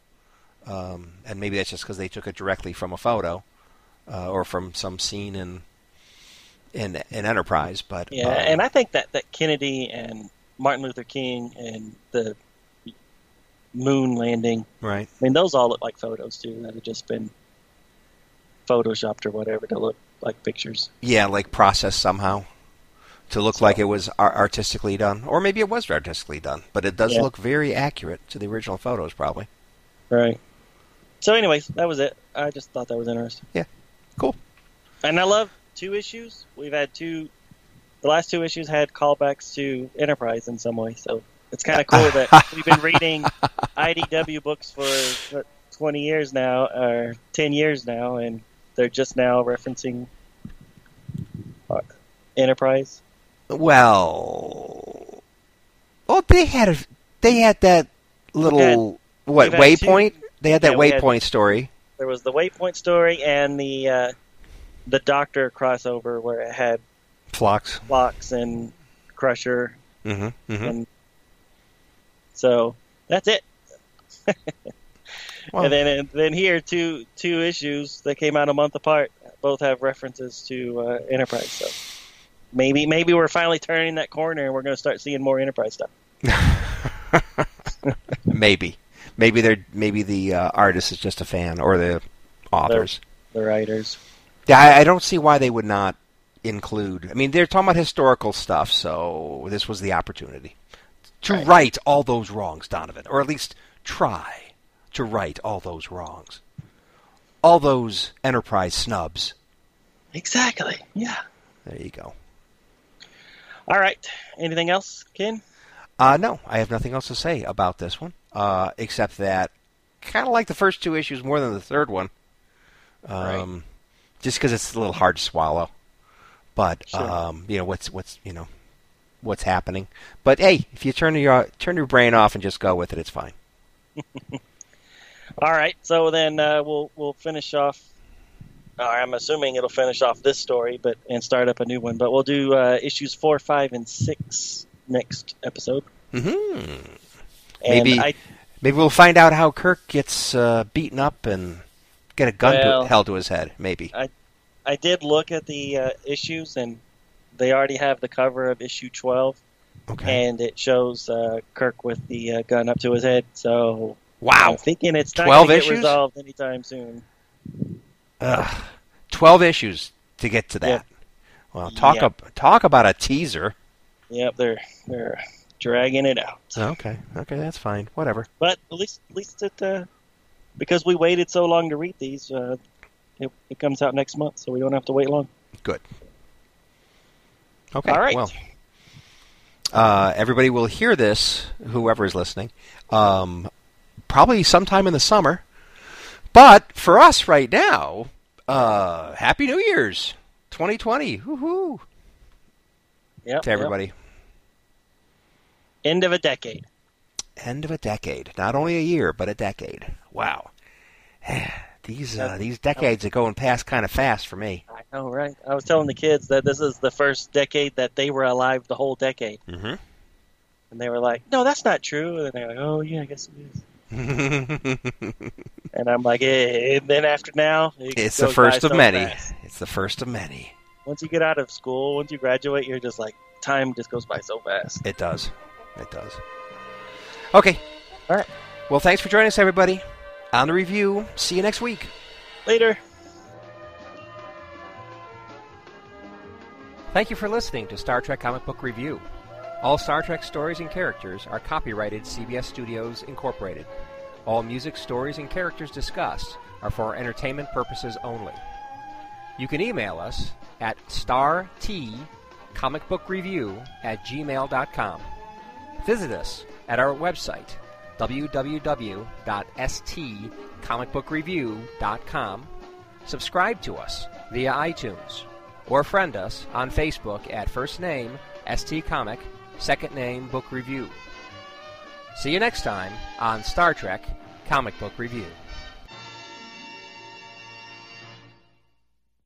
And maybe that's just because they took it directly from a photo or from some scene in Enterprise. But yeah, and I think that Kennedy and Martin Luther King and the moon landing. Right. I mean, those all look like photos, too, that have just been photoshopped or whatever to look like pictures. Yeah, like processed somehow to look like it was artistically done. Or maybe it was artistically done, but it does look very accurate to the original photos, probably. Right. So anyways, that was it. I just thought that was interesting. Yeah, cool. And I love two issues. We've had the last two issues had callbacks to Enterprise in some way, so it's kind of cool that we've been reading IDW books for what, 20 years now, or 10 years now, and they're just now referencing Enterprise? Well, they had that little waypoint. They had that waypoint story. There was the waypoint story and the Doctor crossover where it had Phlox and Crusher. Mm-hmm, mm-hmm. And so that's it. Wow. And then here two issues that came out a month apart both have references to Enterprise. So maybe we're finally turning that corner and we're going to start seeing more Enterprise stuff. Maybe the artist is just a fan, or the authors, the writers. Yeah, I don't see why they would not include. I mean, they're talking about historical stuff, so this was the opportunity to right all those wrongs, Donovan, or at least try to right all those wrongs, all those Enterprise snubs. Exactly. Yeah. There you go. All right. Anything else, Ken? No, I have nothing else to say about this one, except that kind of like the first two issues more than the third one, right. Just because it's a little hard to swallow. But sure. What's happening. But hey, if you turn your brain off and just go with it, it's fine. All right, so then we'll finish off. I'm assuming it'll finish off this story, and start up a new one. But we'll do issues 4, 5, and 6 next episode. Mm-hmm. Maybe we'll find out how Kirk gets beaten up and get a gun held to his head. Maybe I did look at the issues, and they already have the cover of issue 12. Okay. And it shows Kirk with the gun up to his head. So wow, I'm thinking it's not going to get resolved anytime soon. 12 issues to get to that. Yep. Well, talk about a teaser. Yep, they're dragging it out. Okay, that's fine. Whatever. But at least it because we waited so long to read these, it comes out next month, so we don't have to wait long. Good. Okay. All right. Well. Everybody will hear this, whoever is listening, probably sometime in the summer. But for us right now, Happy New Year's 2020. Woohoo! Yep, to everybody. Yep. End of a decade. End of a decade. Not only a year, but a decade. Wow. These decades are going past kind of fast for me. I know, right? I was telling the kids that this is the first decade that they were alive the whole decade. Mm-hmm. And they were like, no, that's not true. And they're like, oh, yeah, I guess it is. And I'm like, eh. And then after now, it's the first of many. It's the first of many. Once you get out of school, once you graduate, you're just like, time just goes by so fast. It does. It does. Okay. All right. Well, thanks for joining us, everybody. On the review. See you next week. Later. Thank you for listening to Star Trek Comic Book Review. All Star Trek stories and characters are copyrighted CBS Studios Incorporated. All music, stories, and characters discussed are for entertainment purposes only. You can email us at startcomicbookreview@gmail.com. Visit us at our website, www.stcomicbookreview.com. Subscribe to us via iTunes, or friend us on Facebook at first name ST Comic, second name Book Review. See you next time on Star Trek Comic Book Review.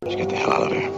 Let's get the hell out of here.